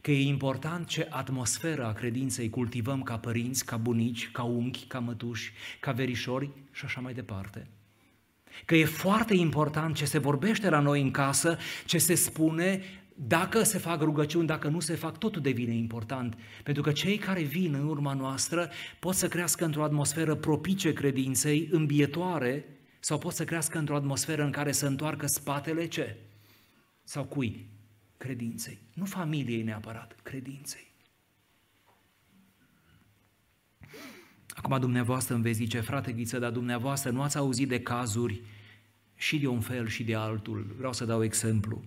că e important ce atmosferă a credinței cultivăm ca părinți, ca bunici, ca unchi, ca mătuși, ca verișori și așa mai departe. Că e foarte important ce se vorbește la noi în casă, ce se spune, dacă se fac rugăciuni, dacă nu se fac, totul devine important. Pentru că cei care vin în urma noastră pot să crească într-o atmosferă propice credinței, îmbietoare, sau pot să crească într-o atmosferă în care să întoarcă spatele ce? Sau cui? Credinței. Nu familiei neapărat, credinței. Acum dumneavoastră îmi veți zice, frate Ghiță, dar dumneavoastră nu ați auzit de cazuri și de un fel și de altul? Vreau să dau exemplu.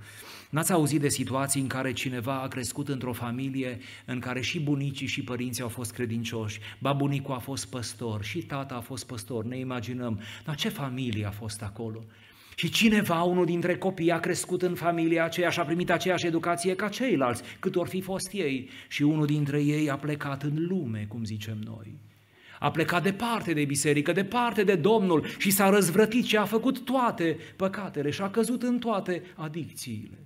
N-ați auzit de situații în care cineva a crescut într-o familie în care și bunicii și părinții au fost credincioși, ba bunicul a fost păstor și tata a fost păstor, ne imaginăm, dar ce familie a fost acolo? Și cineva, unul dintre copii, a crescut în familia aceea și a primit aceeași educație ca ceilalți, cât or fi fost ei, și unul dintre ei a plecat în lume, cum zicem noi. A plecat departe de biserică, departe de Domnul și s-a răzvrătit și a făcut toate păcatele și a căzut în toate adicțiile.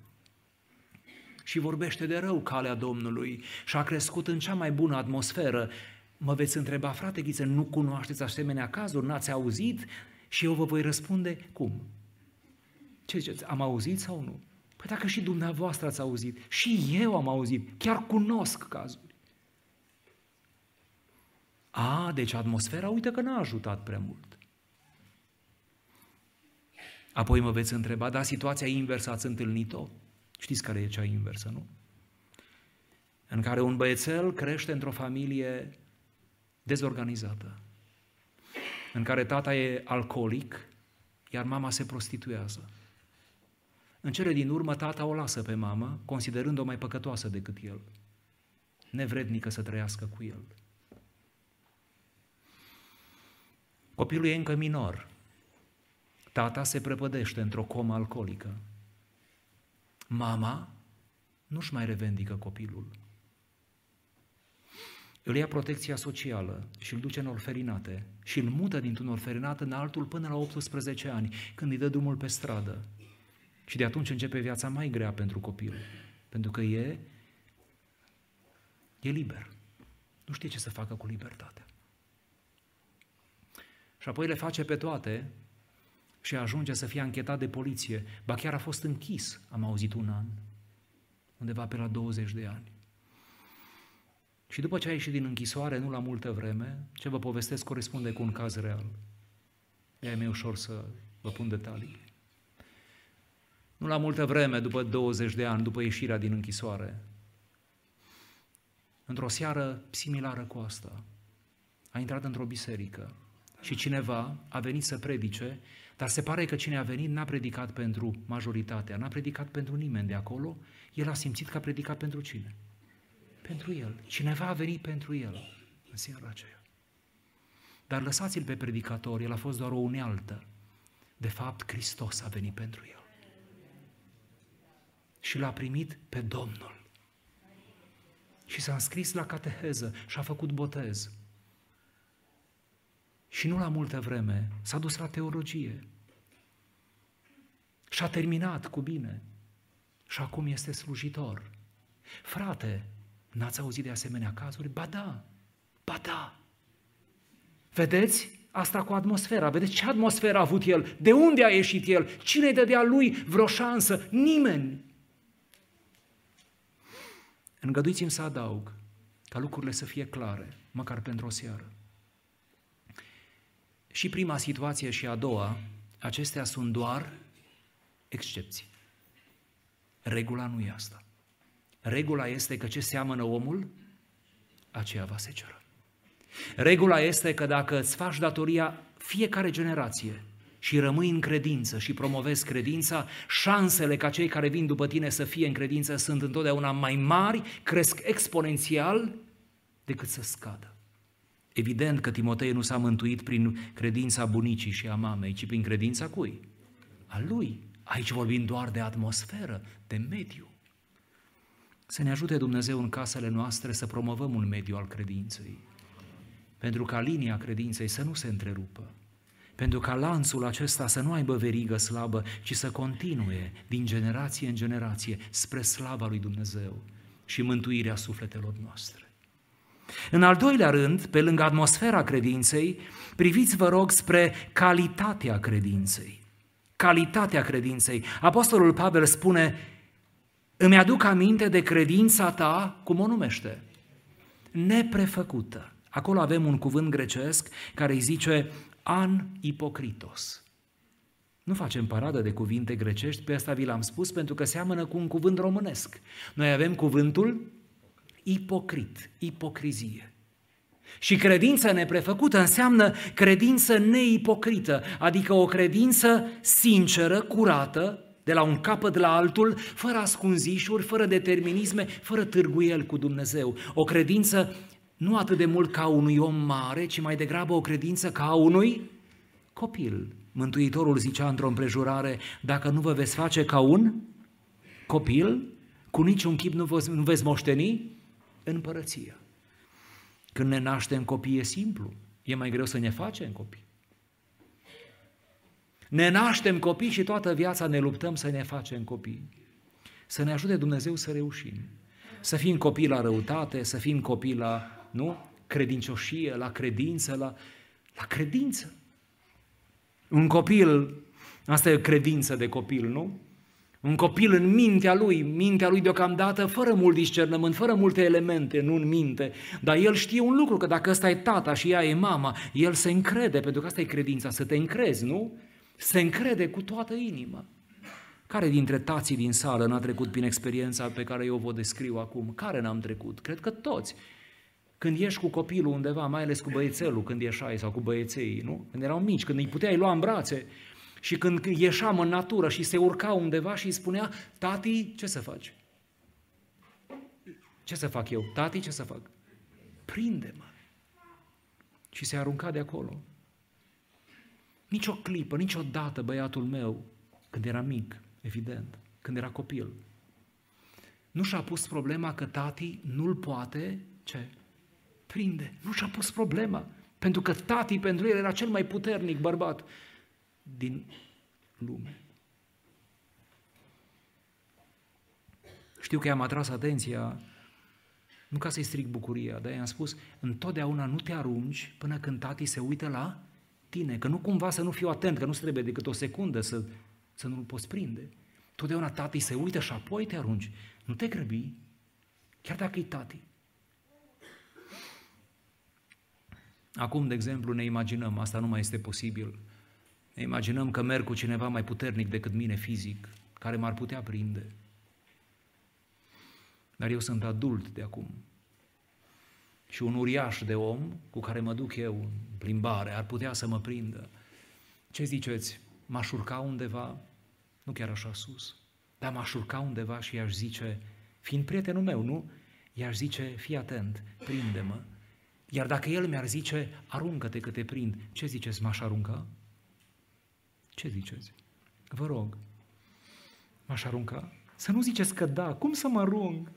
Și vorbește de rău calea Domnului și a crescut în cea mai bună atmosferă. Mă veți întreba, frate Ghiță, nu cunoașteți asemenea cazuri, n-ați auzit? Și eu vă voi răspunde, cum? Ce ziceți, am auzit sau nu? Păi dacă și dumneavoastră ați auzit, și eu am auzit, chiar cunosc cazuri. A, deci atmosfera, uite că n-a ajutat prea mult. Apoi mă veți întreba, dar situația inversă ați întâlnit-o? Știți care e cea inversă, nu? În care un băiețel crește într-o familie dezorganizată, în care tata e alcoolic, iar mama se prostituează. În cele din urmă, tata o lasă pe mama, considerând-o mai păcătoasă decât el, nevrednică să trăiască cu el. Copilul e încă minor. Tata se prăpădește într-o comă alcoolică. Mama nu-și mai revendică copilul. Îl ia protecția socială și îl duce în orfelinate și îl mută dintr-un orfelinat în altul până la 18 ani, când îi dă drumul pe stradă. Și de atunci începe viața mai grea pentru copil, pentru că e liber. Nu știe ce să facă cu libertatea. Și apoi le face pe toate și ajunge să fie anchetat de poliție. Ba chiar a fost închis, am auzit, un an, undeva pe la 20 de ani. Și după ce a ieșit din închisoare, nu la multă vreme, ce vă povestesc corespunde cu un caz real. De-aia mi-e ușor să vă pun detalii. Nu la multă vreme, după 20 de ani, după ieșirea din închisoare, într-o seară similară cu asta, a intrat într-o biserică și cineva a venit să predice, dar se pare că cine a venit n-a predicat pentru majoritatea, n-a predicat pentru nimeni de acolo, el a simțit că a predicat pentru cine? Pentru el. Cineva a venit pentru el în seara aceea. Dar lăsați-l pe predicator, el a fost doar o unealtă. De fapt, Hristos a venit pentru el. Și l-a primit pe Domnul. Și s-a înscris la cateheză și a făcut botez. Și nu la multă vreme s-a dus la teologie. Și a terminat cu bine. Și acum este slujitor. Frate, n-ați auzit de asemenea cazuri? Ba da, ba da. Vedeți? Asta cu atmosfera. Vedeți ce atmosferă a avut el? De unde a ieșit el? Cine-i dădea lui vreo șansă? Nimeni. Îngăduiți-mi să adaug ca lucrurile să fie clare, măcar pentru o seară. Și prima situație și a doua, acestea sunt doar excepții. Regula nu e asta. Regula este că ce seamănă omul, aceea va secera. Regula este că dacă îți faci datoria fiecare generație și rămâi în credință și promovezi credința, șansele ca cei care vin după tine să fie în credință sunt întotdeauna mai mari, cresc exponențial decât să scadă. Evident că Timotei nu s-a mântuit prin credința bunicii și a mamei, ci prin credința cui? A lui. Aici vorbim doar de atmosferă, de mediu. Să ne ajute Dumnezeu în casele noastre să promovăm un mediu al credinței, pentru ca linia credinței să nu se întrerupă, pentru ca lanțul acesta să nu aibă verigă slabă, ci să continue din generație în generație spre slava lui Dumnezeu și mântuirea sufletelor noastre. În al doilea rând, pe lângă atmosfera credinței, priviți vă rog spre calitatea credinței. Calitatea credinței. Apostolul Pavel spune: îmi aduc aminte de credința ta, cum o numește? Neprefăcută. Acolo avem un cuvânt grecesc care îi zice anipokritos. Nu facem paradă de cuvinte grecești, pe asta vi l-am spus, pentru că seamănă cu un cuvânt românesc. Noi avem cuvântul ipocrit, ipocrizie. Și credința neprefăcută înseamnă credință neipocrită, adică o credință sinceră, curată, de la un capăt la altul, fără ascunzișuri, fără determinisme, fără târguieli cu Dumnezeu. O credință nu atât de mult ca unui om mare, ci mai degrabă o credință ca unui copil. Mântuitorul zicea într-o împrejurare: dacă nu vă veți face ca un copil, cu niciun chip nu veți moșteni împărăția. Când ne naștem copii e simplu, e mai greu să ne facem copii. Ne naștem copii și toată viața ne luptăm să ne facem copii. Să ne ajute Dumnezeu să reușim. Să fim copii la răutate, să fim copii la, nu? Credincioșie, la credință, la credință. Un copil, asta e o credință de copil, nu? Un copil în mintea lui deocamdată, fără mult discernământ, fără multe elemente, nu în minte, dar el știe un lucru, că dacă ăsta e tata și ea e mama, el se încrede, pentru că asta e credința, să te încrezi, nu? Se încrede cu toată inima. Care dintre tații din sală n-a trecut prin experiența pe care eu vă descriu acum? Care n-am trecut? Cred că toți. Când ești cu copilul undeva, mai ales cu băiețelul, când ieșai, sau cu băieței, nu? Când erau mici, când îi puteai lua în brațe și când ieșeam în natură și se urca undeva și îi spunea: tati, ce să faci? Ce să fac eu? Tati, ce să fac? Prinde-mă! Și se arunca de acolo. Nici o clipă, niciodată băiatul meu, când era mic, evident, când era copil, nu și-a pus problema că tati nu-l poate, ce? prinde. Nu și-a pus problema. Pentru că tatii pentru el era cel mai puternic bărbat din lume. Știu că i-am atras atenția, nu ca să-i stric bucuria, dar i-am spus, întotdeauna nu te arunci până când tatii se uită la tine, că nu cumva să nu fiu atent, că nu trebuie decât o secundă să nu-l poți prinde. Totdeauna tatii se uită și apoi te arunci. Nu te grăbi, chiar dacă e tatii. Acum, de exemplu, ne imaginăm, asta nu mai este posibil, ne imaginăm că merg cu cineva mai puternic decât mine fizic, care m-ar putea prinde. Dar eu sunt adult de acum și un uriaș de om cu care mă duc eu în plimbare ar putea să mă prindă. Ce ziceți? M-aș urca undeva, nu chiar așa sus, dar m-aș urca undeva și i-aș zice, fiind prietenul meu, nu? I-aș zice, fii atent, prinde-mă. Iar dacă el mi-ar zice, aruncă-te că te prind, ce ziceți, m-aș arunca? Ce ziceți? Vă rog, m-aș arunca? Să nu ziceți că da, cum să mă arunc?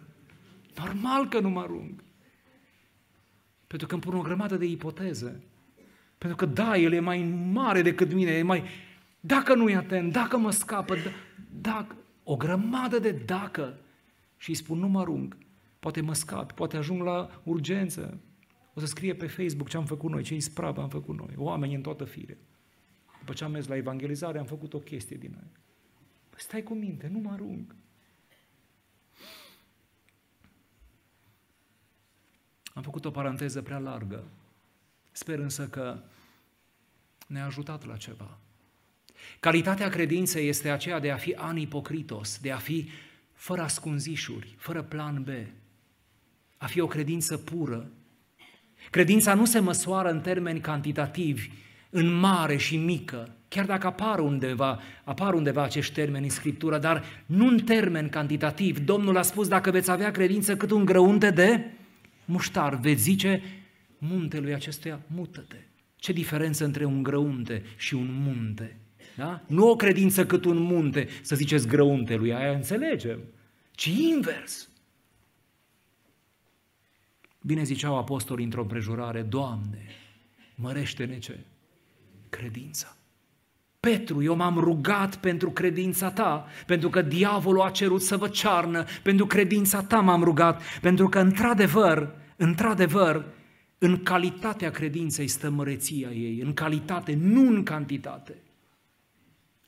Normal că nu mă arunc. Pentru că îmi pun o grămadă de ipoteze. Pentru că da, el e mai mare decât mine, e mai... Dacă nu-i atent, dacă mă scapă, dacă... O grămadă de dacă. Și îi spun, nu mă arunc. Poate mă scap, poate ajung la urgență. O să scrie pe Facebook ce am făcut noi, ce ispravă am făcut noi, oameni în toată firea. După ce am mers la evangelizare, am făcut o chestie din aia. Stai cu minte, nu mă arunc. Am făcut o paranteză prea largă. Sper însă că ne-a ajutat la ceva. Calitatea credinței este aceea de a fi anipocritos, de a fi fără ascunzișuri, fără plan B, a fi o credință pură. Credința nu se măsoară în termeni cantitativi, în mare și mică, chiar dacă apar undeva acești termeni în Scriptură, dar nu în termeni cantitativi. Domnul a spus, dacă veți avea credință cât un grăunte de muștar, veți zice muntelui acestuia, mută-te. Ce diferență între un grăunte și un munte? Da? Nu o credință cât un munte, să ziceți grăuntelui, aia înțelegem, ci invers. Bine ziceau apostolii într-o împrejurare, Doamne, mărește-ne ce? Credința. Petru, eu m-am rugat pentru credința ta, pentru că diavolul a cerut să vă cearnă, pentru credința ta m-am rugat, pentru că într-adevăr, în calitatea credinței stă măreția ei, în calitate, nu în cantitate.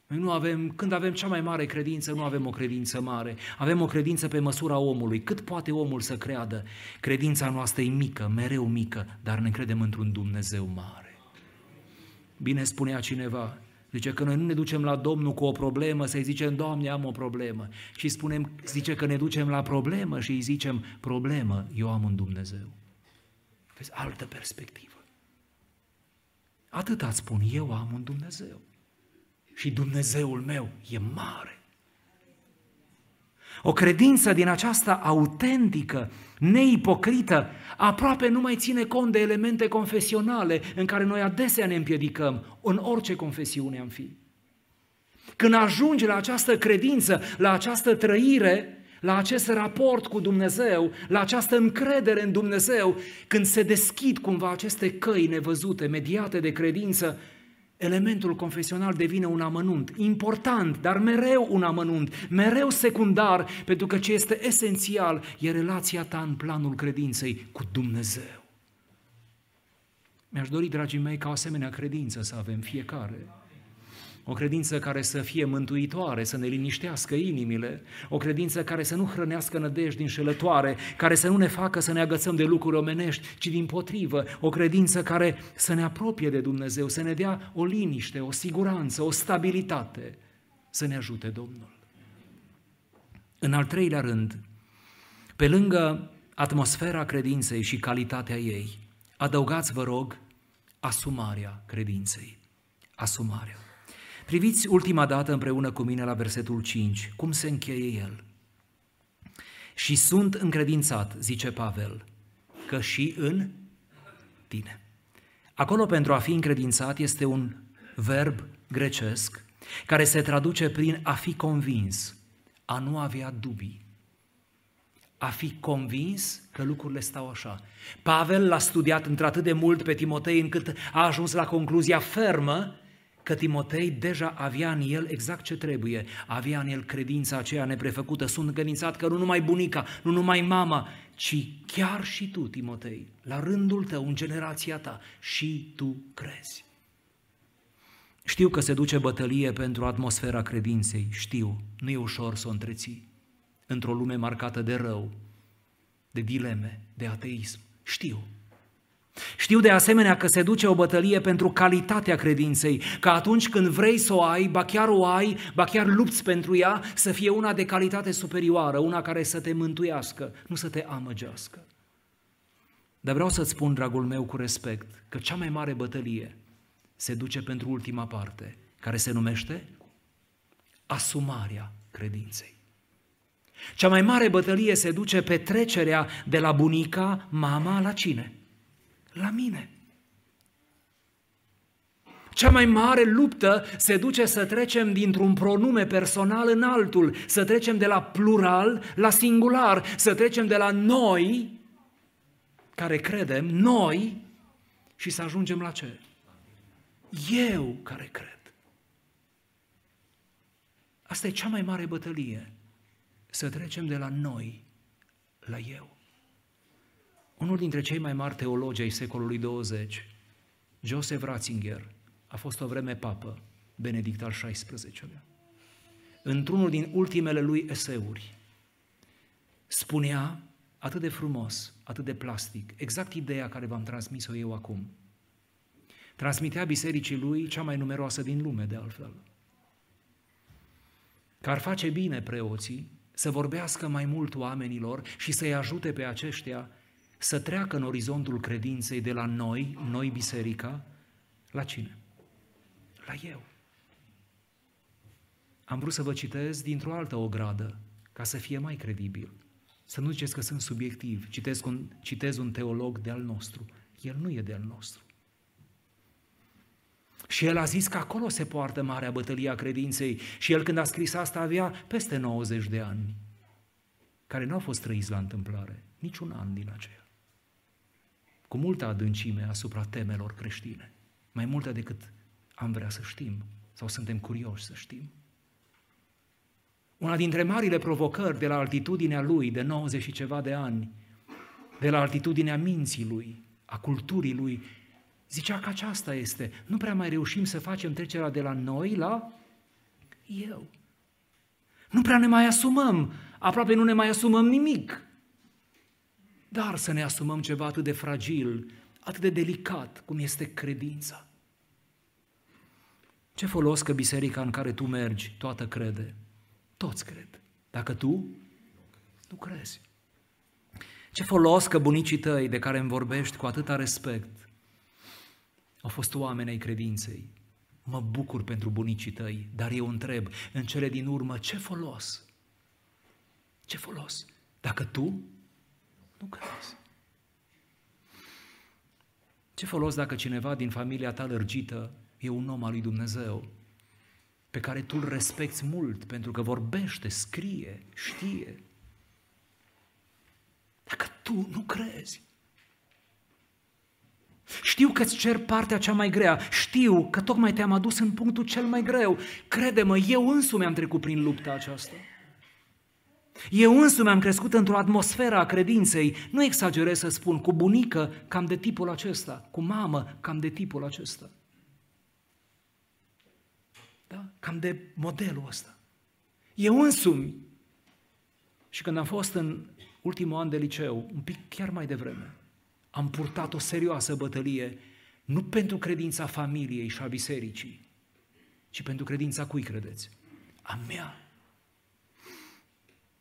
Noi nu avem, când avem cea mai mare credință, nu avem o credință mare, avem o credință pe măsura omului, cât poate omul să creadă. Credința noastră e mică, mereu mică, dar ne credem într-un Dumnezeu mare. Bine spunea cineva, zice că noi nu ne ducem la Domnul cu o problemă, să-i zicem, Doamne, am o problemă. Și spunem, zice că ne ducem la problemă și îi zicem, problemă, eu am un Dumnezeu. Vezi, altă perspectivă. Atâta îți spun, eu am un Dumnezeu. Și Dumnezeul meu e mare. O credință din aceasta autentică, neipocrită, aproape nu mai ține cont de elemente confesionale în care noi adesea ne împiedicăm, în orice confesiune am fi. Când ajungi la această credință, la această trăire, la acest raport cu Dumnezeu, la această încredere în Dumnezeu, când se deschid cumva aceste căi nevăzute, mediate de credință, elementul confesional devine un amănunt, important, dar mereu un amănunt, mereu secundar, pentru că ce este esențial e relația ta în planul credinței cu Dumnezeu. Mi-aș dori, dragii mei, ca o asemenea credință să avem fiecare. O credință care să fie mântuitoare, să ne liniștească inimile, o credință care să nu hrănească nădejdi înșelătoare, care să nu ne facă să ne agățăm de lucruri omenești, ci dimpotrivă, o credință care să ne apropie de Dumnezeu, să ne dea o liniște, o siguranță, o stabilitate, să ne ajute Domnul. În al treilea rând, pe lângă atmosfera credinței și calitatea ei, adăugați, vă rog, asumarea credinței. Asumarea. Priviți ultima dată împreună cu mine la versetul 5, cum se încheie el. Și sunt încredințat, zice Pavel, că și în tine. Acolo pentru a fi încredințat este un verb grecesc care se traduce prin a fi convins, a nu avea dubii. a fi convins că lucrurile stau așa. Pavel l-a studiat într-atât de mult pe Timotei încât a ajuns la concluzia fermă că Timotei deja avea în el exact ce trebuie, avea în el credința aceea neprefăcută. Sunt încredințat că nu numai bunica, nu numai mama, ci chiar și tu, Timotei, la rândul tău, în generația ta, și tu crezi. Știu că se duce bătălie pentru atmosfera credinței, știu, nu e ușor să o întreții într-o lume marcată de rău, de dileme, de ateism, știu. Știu de asemenea că se duce o bătălie pentru calitatea credinței, că atunci când vrei să o ai, ba chiar lupți pentru ea, să fie una de calitate superioară, una care să te mântuiască, nu să te amăgească. Dar vreau să-ți spun, dragul meu, cu respect, că cea mai mare bătălie se duce pentru ultima parte, care se numește asumarea credinței. Cea mai mare bătălie se duce pe trecerea de la bunica, mama, la cine? La mine. Cea mai mare luptă se duce să trecem dintr-un pronume personal în altul, să trecem de la plural la singular, să trecem de la noi, care credem, noi, și să ajungem la ce? Eu care cred. Asta e cea mai mare bătălie, să trecem de la noi la eu. Unul dintre cei mai mari teologi ai secolului 20, Joseph Ratzinger, a fost o vreme papă, Benedict al XVI-lea. Într-unul din ultimele lui eseuri, spunea atât de frumos, atât de plastic, exact ideea care v-am transmis-o eu acum. Transmitea bisericii lui, cea mai numeroasă din lume, de altfel, că ar face bine preoții să vorbească mai mult oamenilor și să-i ajute pe aceștia să treacă în orizontul credinței de la noi, noi biserica, la cine? La eu. Am vrut să vă citez dintr-o altă ogradă, ca să fie mai credibil. Să nu ziceți că sunt subiectiv. Citez un teolog de-al nostru. El nu e de-al nostru. Și el a zis că acolo se poartă marea bătălie a credinței și el când a scris asta avea peste 90 de ani, care nu au fost trăiți la întâmplare, niciun an din aceea. Cu multă adâncime asupra temelor creștine, mai multă decât am vrea să știm sau suntem curioși să știm. Una dintre marile provocări de la altitudinea lui de 90 și ceva de ani, de la altitudinea minții lui, a culturii lui, zicea că aceasta este, nu prea mai reușim să facem trecerea de la noi la eu. Nu prea ne mai asumăm, aproape nu ne mai asumăm nimic. Dar să ne asumăm ceva atât de fragil, atât de delicat, cum este credința. Ce folos că biserica în care tu mergi toată crede? Toți cred. Dacă tu nu crezi. Ce folos că bunicii tăi de care îmi vorbești cu atâta respect au fost oameni ai credinței. Mă bucur pentru bunicii tăi, dar eu întreb, în cele din urmă, ce folos? Ce folos? Dacă tu nu crezi. Ce folos dacă cineva din familia ta lărgită e un om al lui Dumnezeu, pe care tu îl respecti mult, pentru că vorbește, scrie, știe. Dacă tu nu crezi. Știu că îți cer partea cea mai grea, știu că tocmai te-am adus în punctul cel mai greu. Crede-mă, eu însumi am trecut prin lupta aceasta. Eu însumi am crescut într-o atmosferă a credinței, nu exagerez să spun, cu bunică cam de tipul acesta, cu mamă cam de tipul acesta. Da? Cam de modelul ăsta. Eu însumi. Și când am fost în ultimul an de liceu, un pic chiar mai devreme, am purtat o serioasă bătălie, nu pentru credința familiei și a bisericii, ci pentru credința cui credeți? A mea.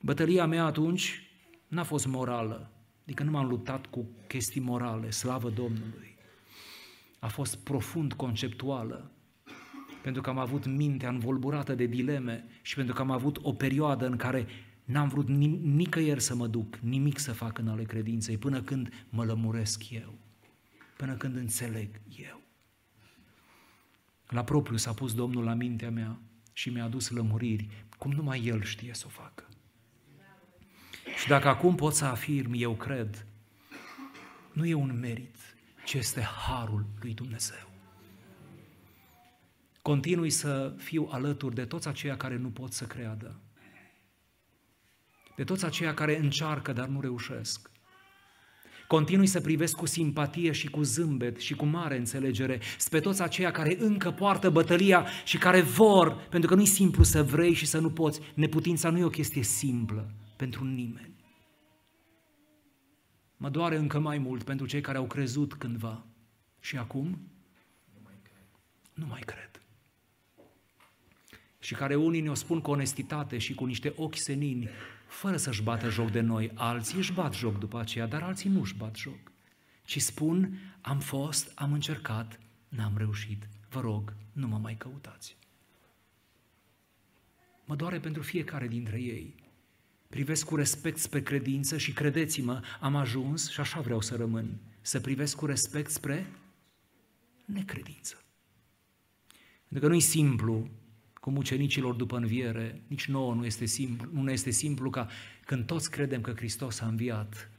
Bătălia mea atunci n-a fost morală, adică nu m-am luptat cu chestii morale, slavă Domnului. A fost profund conceptuală, pentru că am avut mintea învolburată de dileme și pentru că am avut o perioadă în care n-am vrut nicăieri să mă duc, nimic să fac în ale credinței, până când mă lămuresc eu, până când înțeleg eu. La propriu s-a pus Domnul la mintea mea și mi-a adus lămuriri, cum numai El știe să o facă. Și dacă acum pot să afirm, eu cred, nu e un merit, ci este harul lui Dumnezeu. Continui să fiu alături de toți aceia care nu pot să creadă, de toți aceia care încearcă, dar nu reușesc. Continui să privesc cu simpatie și cu zâmbet și cu mare înțelegere spre toți aceia care încă poartă bătălia și care vor, pentru că nu-i simplu să vrei și să nu poți. Neputința nu e o chestie simplă pentru nimeni. Mă doare încă mai mult pentru cei care au crezut cândva și acum nu mai cred. Și care unii ne-o spun cu onestitate și cu niște ochi senini, fără să-și bată joc de noi. Alții își bat joc după aceea, dar alții nu își bat joc, ci spun, am fost, am încercat, n-am reușit, vă rog, nu mă mai căutați. Mă doare pentru fiecare dintre ei. Privesc cu respect spre credință și credeți-mă, am ajuns și așa vreau să rămân, să privesc cu respect spre necredință. Pentru că nu-i simplu, cum ucenicilor după înviere, nici nouă nu este simplu, nu este simplu ca când toți credem că Hristos a înviat,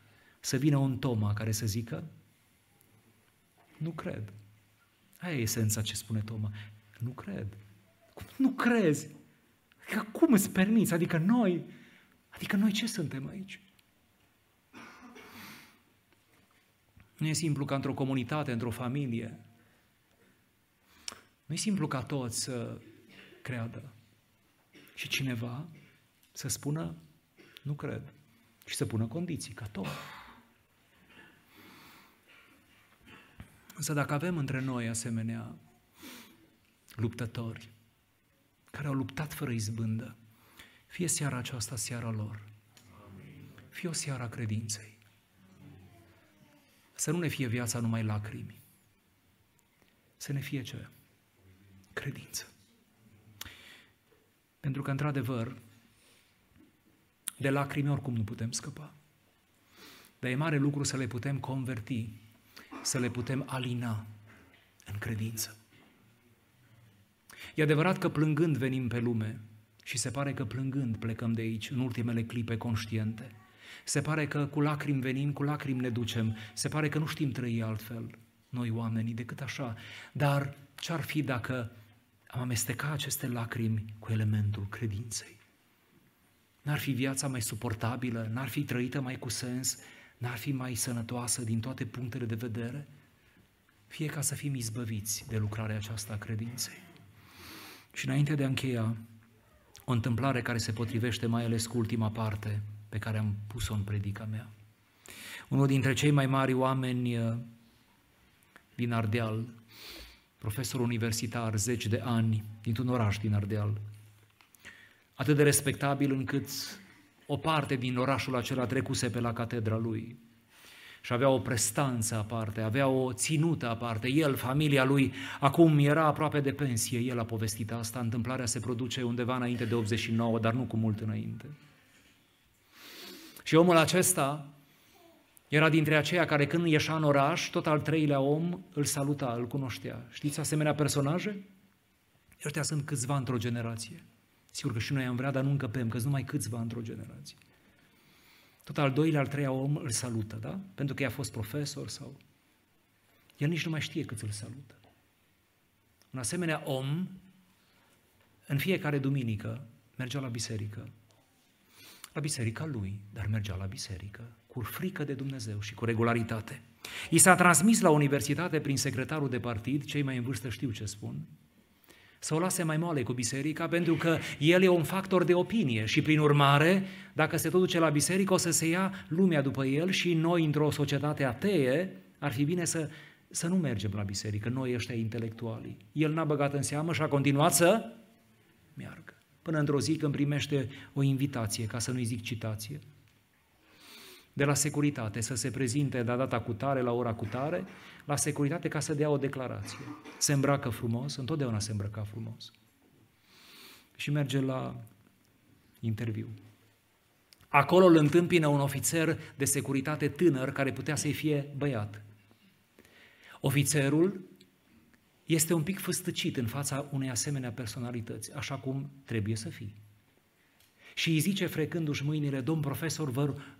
să vină un Toma care să zică, nu cred. Aia e esența ce spune Toma, nu cred. Cum nu crezi? Adică cum îți permiți? Adică noi ce suntem aici? Nu e simplu ca într-o comunitate, într-o familie. Nu e simplu ca toți să creadă și cineva să spună, nu cred, și să pună condiții, ca tot. Însă dacă avem între noi asemenea luptători care au luptat fără izbândă, fie seara aceasta seara lor, fie o seară a credinței. Să nu ne fie viața numai lacrimi, să ne fie ce? Credință. Pentru că, într-adevăr, de lacrimi oricum nu putem scăpa. Dar e mare lucru să le putem converti, să le putem alina în credință. E adevărat că plângând venim pe lume și se pare că plângând plecăm de aici, în ultimele clipe conștiente. Se pare că cu lacrimi venim, cu lacrimi ne ducem. Se pare că nu știm trăi altfel, noi oamenii, decât așa. Dar ce-ar fi dacă am amestecat aceste lacrimi cu elementul credinței? N-ar fi viața mai suportabilă, n-ar fi trăită mai cu sens, n-ar fi mai sănătoasă din toate punctele de vedere? Fie ca să fim izbăviți de lucrarea aceasta a credinței. Și înainte de a încheia, o întâmplare care se potrivește mai ales cu ultima parte pe care am pus-o în predica mea. Unul dintre cei mai mari oameni din Ardeal, profesor universitar, 10 de ani, dintr-un oraș din Ardeal, atât de respectabil încât o parte din orașul acela trecuse pe la catedra lui și avea o prestanță aparte, avea o ținută aparte, el, familia lui, acum era aproape de pensie, el a povestit asta, întâmplarea se produce undeva înainte de 89, dar nu cu mult înainte. Și omul acesta era dintre aceia care când ieșea în oraș, tot al treilea om îl saluta, îl cunoștea. Știți asemenea personaje? Ăștia sunt câțiva într-o generație. Sigur că și noi am vrea, dar nu încăpem, că sunt numai câțiva într-o generație. Tot al doilea, al treia om îl salută, da? Pentru că i-a fost profesor sau... El nici nu mai știe cât îl salută. Un asemenea om, în fiecare duminică, mergea la biserică. La biserica lui, dar mergea la biserică cu frică de Dumnezeu și cu regularitate. I s-a transmis la universitate prin secretarul de partid, cei mai în vârstă știu ce spun, să o lase mai moale cu biserica, pentru că el e un factor de opinie și prin urmare, dacă se tot duce la biserică, o să se ia lumea după el și noi, într-o societate atee, ar fi bine să nu mergem la biserică, noi ăștia intelectualii. El n-a băgat în seamă și a continuat să meargă. Până într-o zi când primește o invitație, ca să nu-i zic citație, de la securitate, să se prezinte la data cutare, la ora cutare, la securitate ca să dea o declarație. Se îmbracă frumos, întotdeauna se îmbrăca frumos. Și merge la interviu. Acolo îl întâmpină un ofițer de securitate tânăr care putea să-i fie băiat. Ofițerul este un pic făstăcit în fața unei asemenea personalități, așa cum trebuie să fie. și îi zice frecându-și mâinile, domn profesor,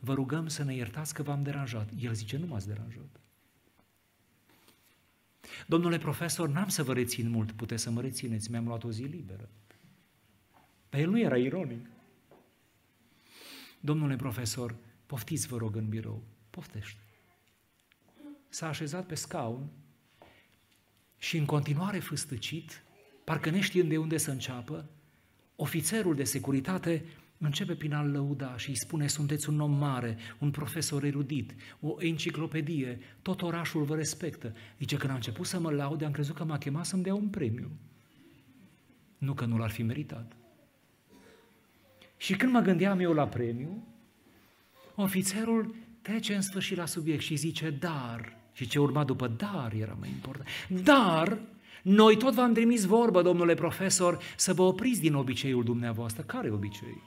vă rugăm să ne iertați că v-am deranjat. El zice, nu m-ați deranjat. Domnule profesor, n-am să vă rețin mult, puteți să mă rețineți, mi-am luat o zi liberă. Dar el nu era ironic. Domnule profesor, poftiți vă rog în birou, poftește. S-a așezat pe scaun și în continuare fâstăcit, parcă neștiind de unde să înceapă, ofițerul de securitate începe prin a-l lăuda și îi spune, sunteți un om mare, un profesor erudit, o enciclopedie, tot orașul vă respectă. Zice, când a început să mă laude, am crezut că m-a chemat să-mi dea un premiu. Nu că nu l-ar fi meritat. Și când mă gândeam eu la premiu, ofițerul trece în sfârșit la subiect și zice, dar, și ce urma după dar era mai important, dar... Noi tot v-am trimis vorbă, domnule profesor, să vă opriți din obiceiul dumneavoastră. Care obicei?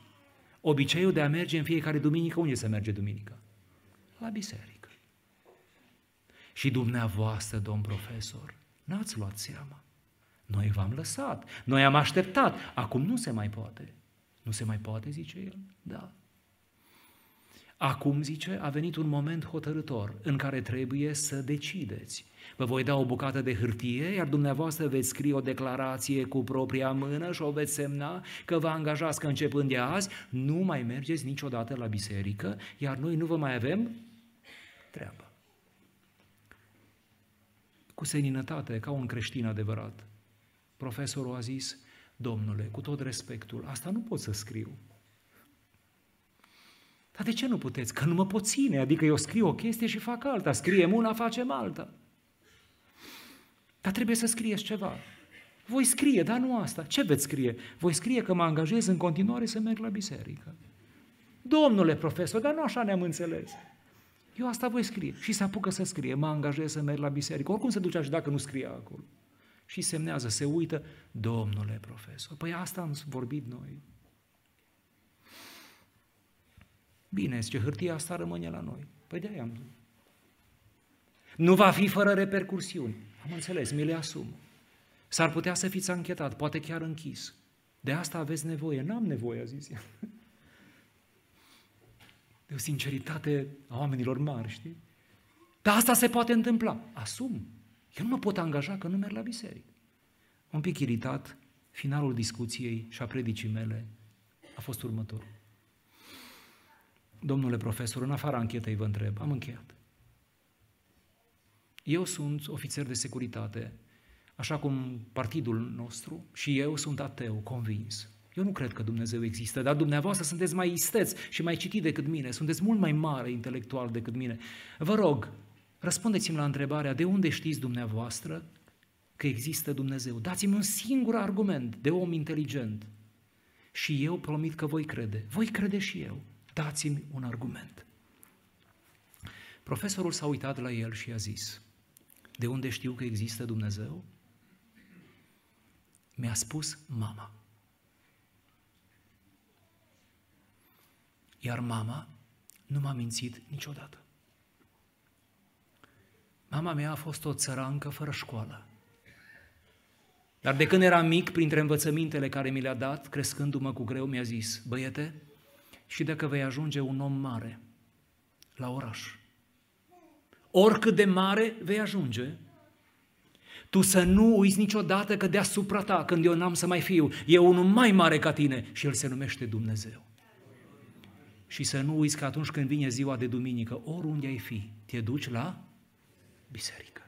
Obiceiul de a merge în fiecare duminică. Unde se merge duminica? La biserică. Și dumneavoastră, domn profesor, n-ați luat seama. Noi v-am lăsat, noi am așteptat. Acum nu se mai poate. Nu se mai poate, zice el? Da. Acum, zice, a venit un moment hotărâtor în care trebuie să decideți. Vă voi da o bucată de hârtie, iar dumneavoastră veți scrie o declarație cu propria mână și o veți semna că vă angajați că începând de azi nu mai mergeți niciodată la biserică, iar noi nu vă mai avem treabă. Cu seninătate, ca un creștin adevărat, profesorul a zis, domnule, cu tot respectul, asta nu pot să scriu. Dar de ce nu puteți? Că nu mă pot ține, adică eu scriu o chestie și fac alta, scriem una, facem alta. Dar trebuie să scrieți ceva. Voi scrie, dar nu asta. Ce veți scrie? Voi scrie că mă angajez în continuare să merg la biserică. Domnule profesor, dar nu așa ne-am înțeles. Eu asta voi scrie. Și se apucă să scrie, mă angajez să merg la biserică. Oricum se ducea și dacă nu scria acolo. Și semnează, se uită, domnule profesor. Păi asta am vorbit noi. Bine, zice, hârtia asta rămâne la noi. Păi de-aia am zis. Nu va fi fără repercursiuni. Am înțeles, mi le asum. S-ar putea să fiți anchetat, poate chiar închis. De asta aveți nevoie. N-am nevoie, a zis ea. De o sinceritate a oamenilor mari, știi? Dar asta se poate întâmpla. Asum. Eu nu mă pot angaja că nu merg la biserică. Un pic iritat, finalul discuției și a predicii mele a fost următorul. Domnule profesor, în afara anchetei vă întreb, am încheiat. Eu sunt ofițer de securitate, așa cum partidul nostru, și eu sunt ateu, convins. Eu nu cred că Dumnezeu există, dar dumneavoastră sunteți mai isteți și mai citit decât mine, sunteți mult mai mare intelectual decât mine. Vă rog, răspundeți-mi la întrebarea de unde știți dumneavoastră că există Dumnezeu. Dați-mi un singur argument de om inteligent și eu promit că voi crede. Voi crede și eu. Dați-mi un argument. Profesorul s-a uitat la el și a zis, de unde știu că există Dumnezeu? Mi-a spus mama. Iar mama nu m-a mințit niciodată. Mama mea a fost o țărancă fără școală. Dar de când eram mic, printre învățămintele care mi le-a dat, crescându-mă cu greu, mi-a zis, băiete, și dacă vei ajunge un om mare la oraș, oricât de mare vei ajunge, tu să nu uiți niciodată că deasupra ta, când eu n-am să mai fiu, e unul mai mare ca tine și el se numește Dumnezeu. Și să nu uiți că atunci când vine ziua de duminică, oriunde ai fi, te duci la biserică.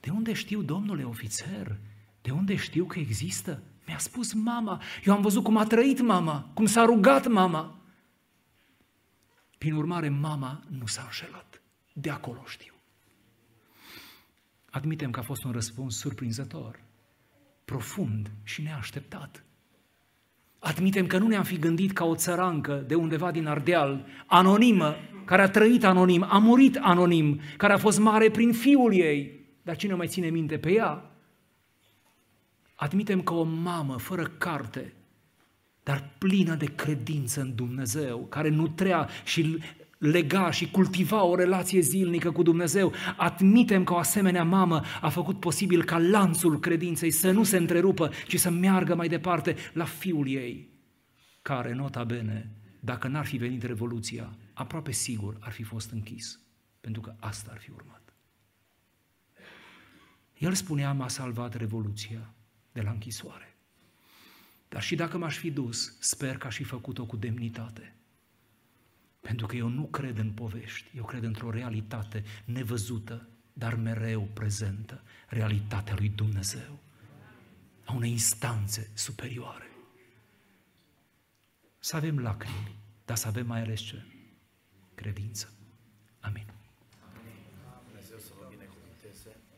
De unde știu, domnule ofițer? De unde știu că există? Mi-a spus mama. Eu am văzut cum a trăit mama, cum s-a rugat mama. Prin urmare, mama nu s-a înșelat. De acolo știu. Admitem că a fost un răspuns surprinzător, profund și neașteptat. Admitem că nu ne-am fi gândit ca o țărancă de undeva din Ardeal, anonimă, care a trăit anonim, a murit anonim, care a fost mare prin fiul ei, dar cine mai ține minte pe ea? Admitem că o mamă fără carte, dar plină de credință în Dumnezeu, care nutrea și lega și cultiva o relație zilnică cu Dumnezeu, admitem că o asemenea mamă a făcut posibil ca lanțul credinței să nu se întrerupă, ci să meargă mai departe la fiul ei. care, nota bene, dacă n-ar fi venit Revoluția, aproape sigur ar fi fost închis, pentru că asta ar fi urmat. El spunea, m-a salvat Revoluția de la închisoare. Dar și dacă m-aș fi dus, sper că aș fi făcut-o cu demnitate. Pentru că eu nu cred în povești, eu cred într-o realitate nevăzută, dar mereu prezentă, realitatea lui Dumnezeu, a unei instanțe superioare. Să avem lacrimi, dar să avem mai ales ce? Credință. Amin.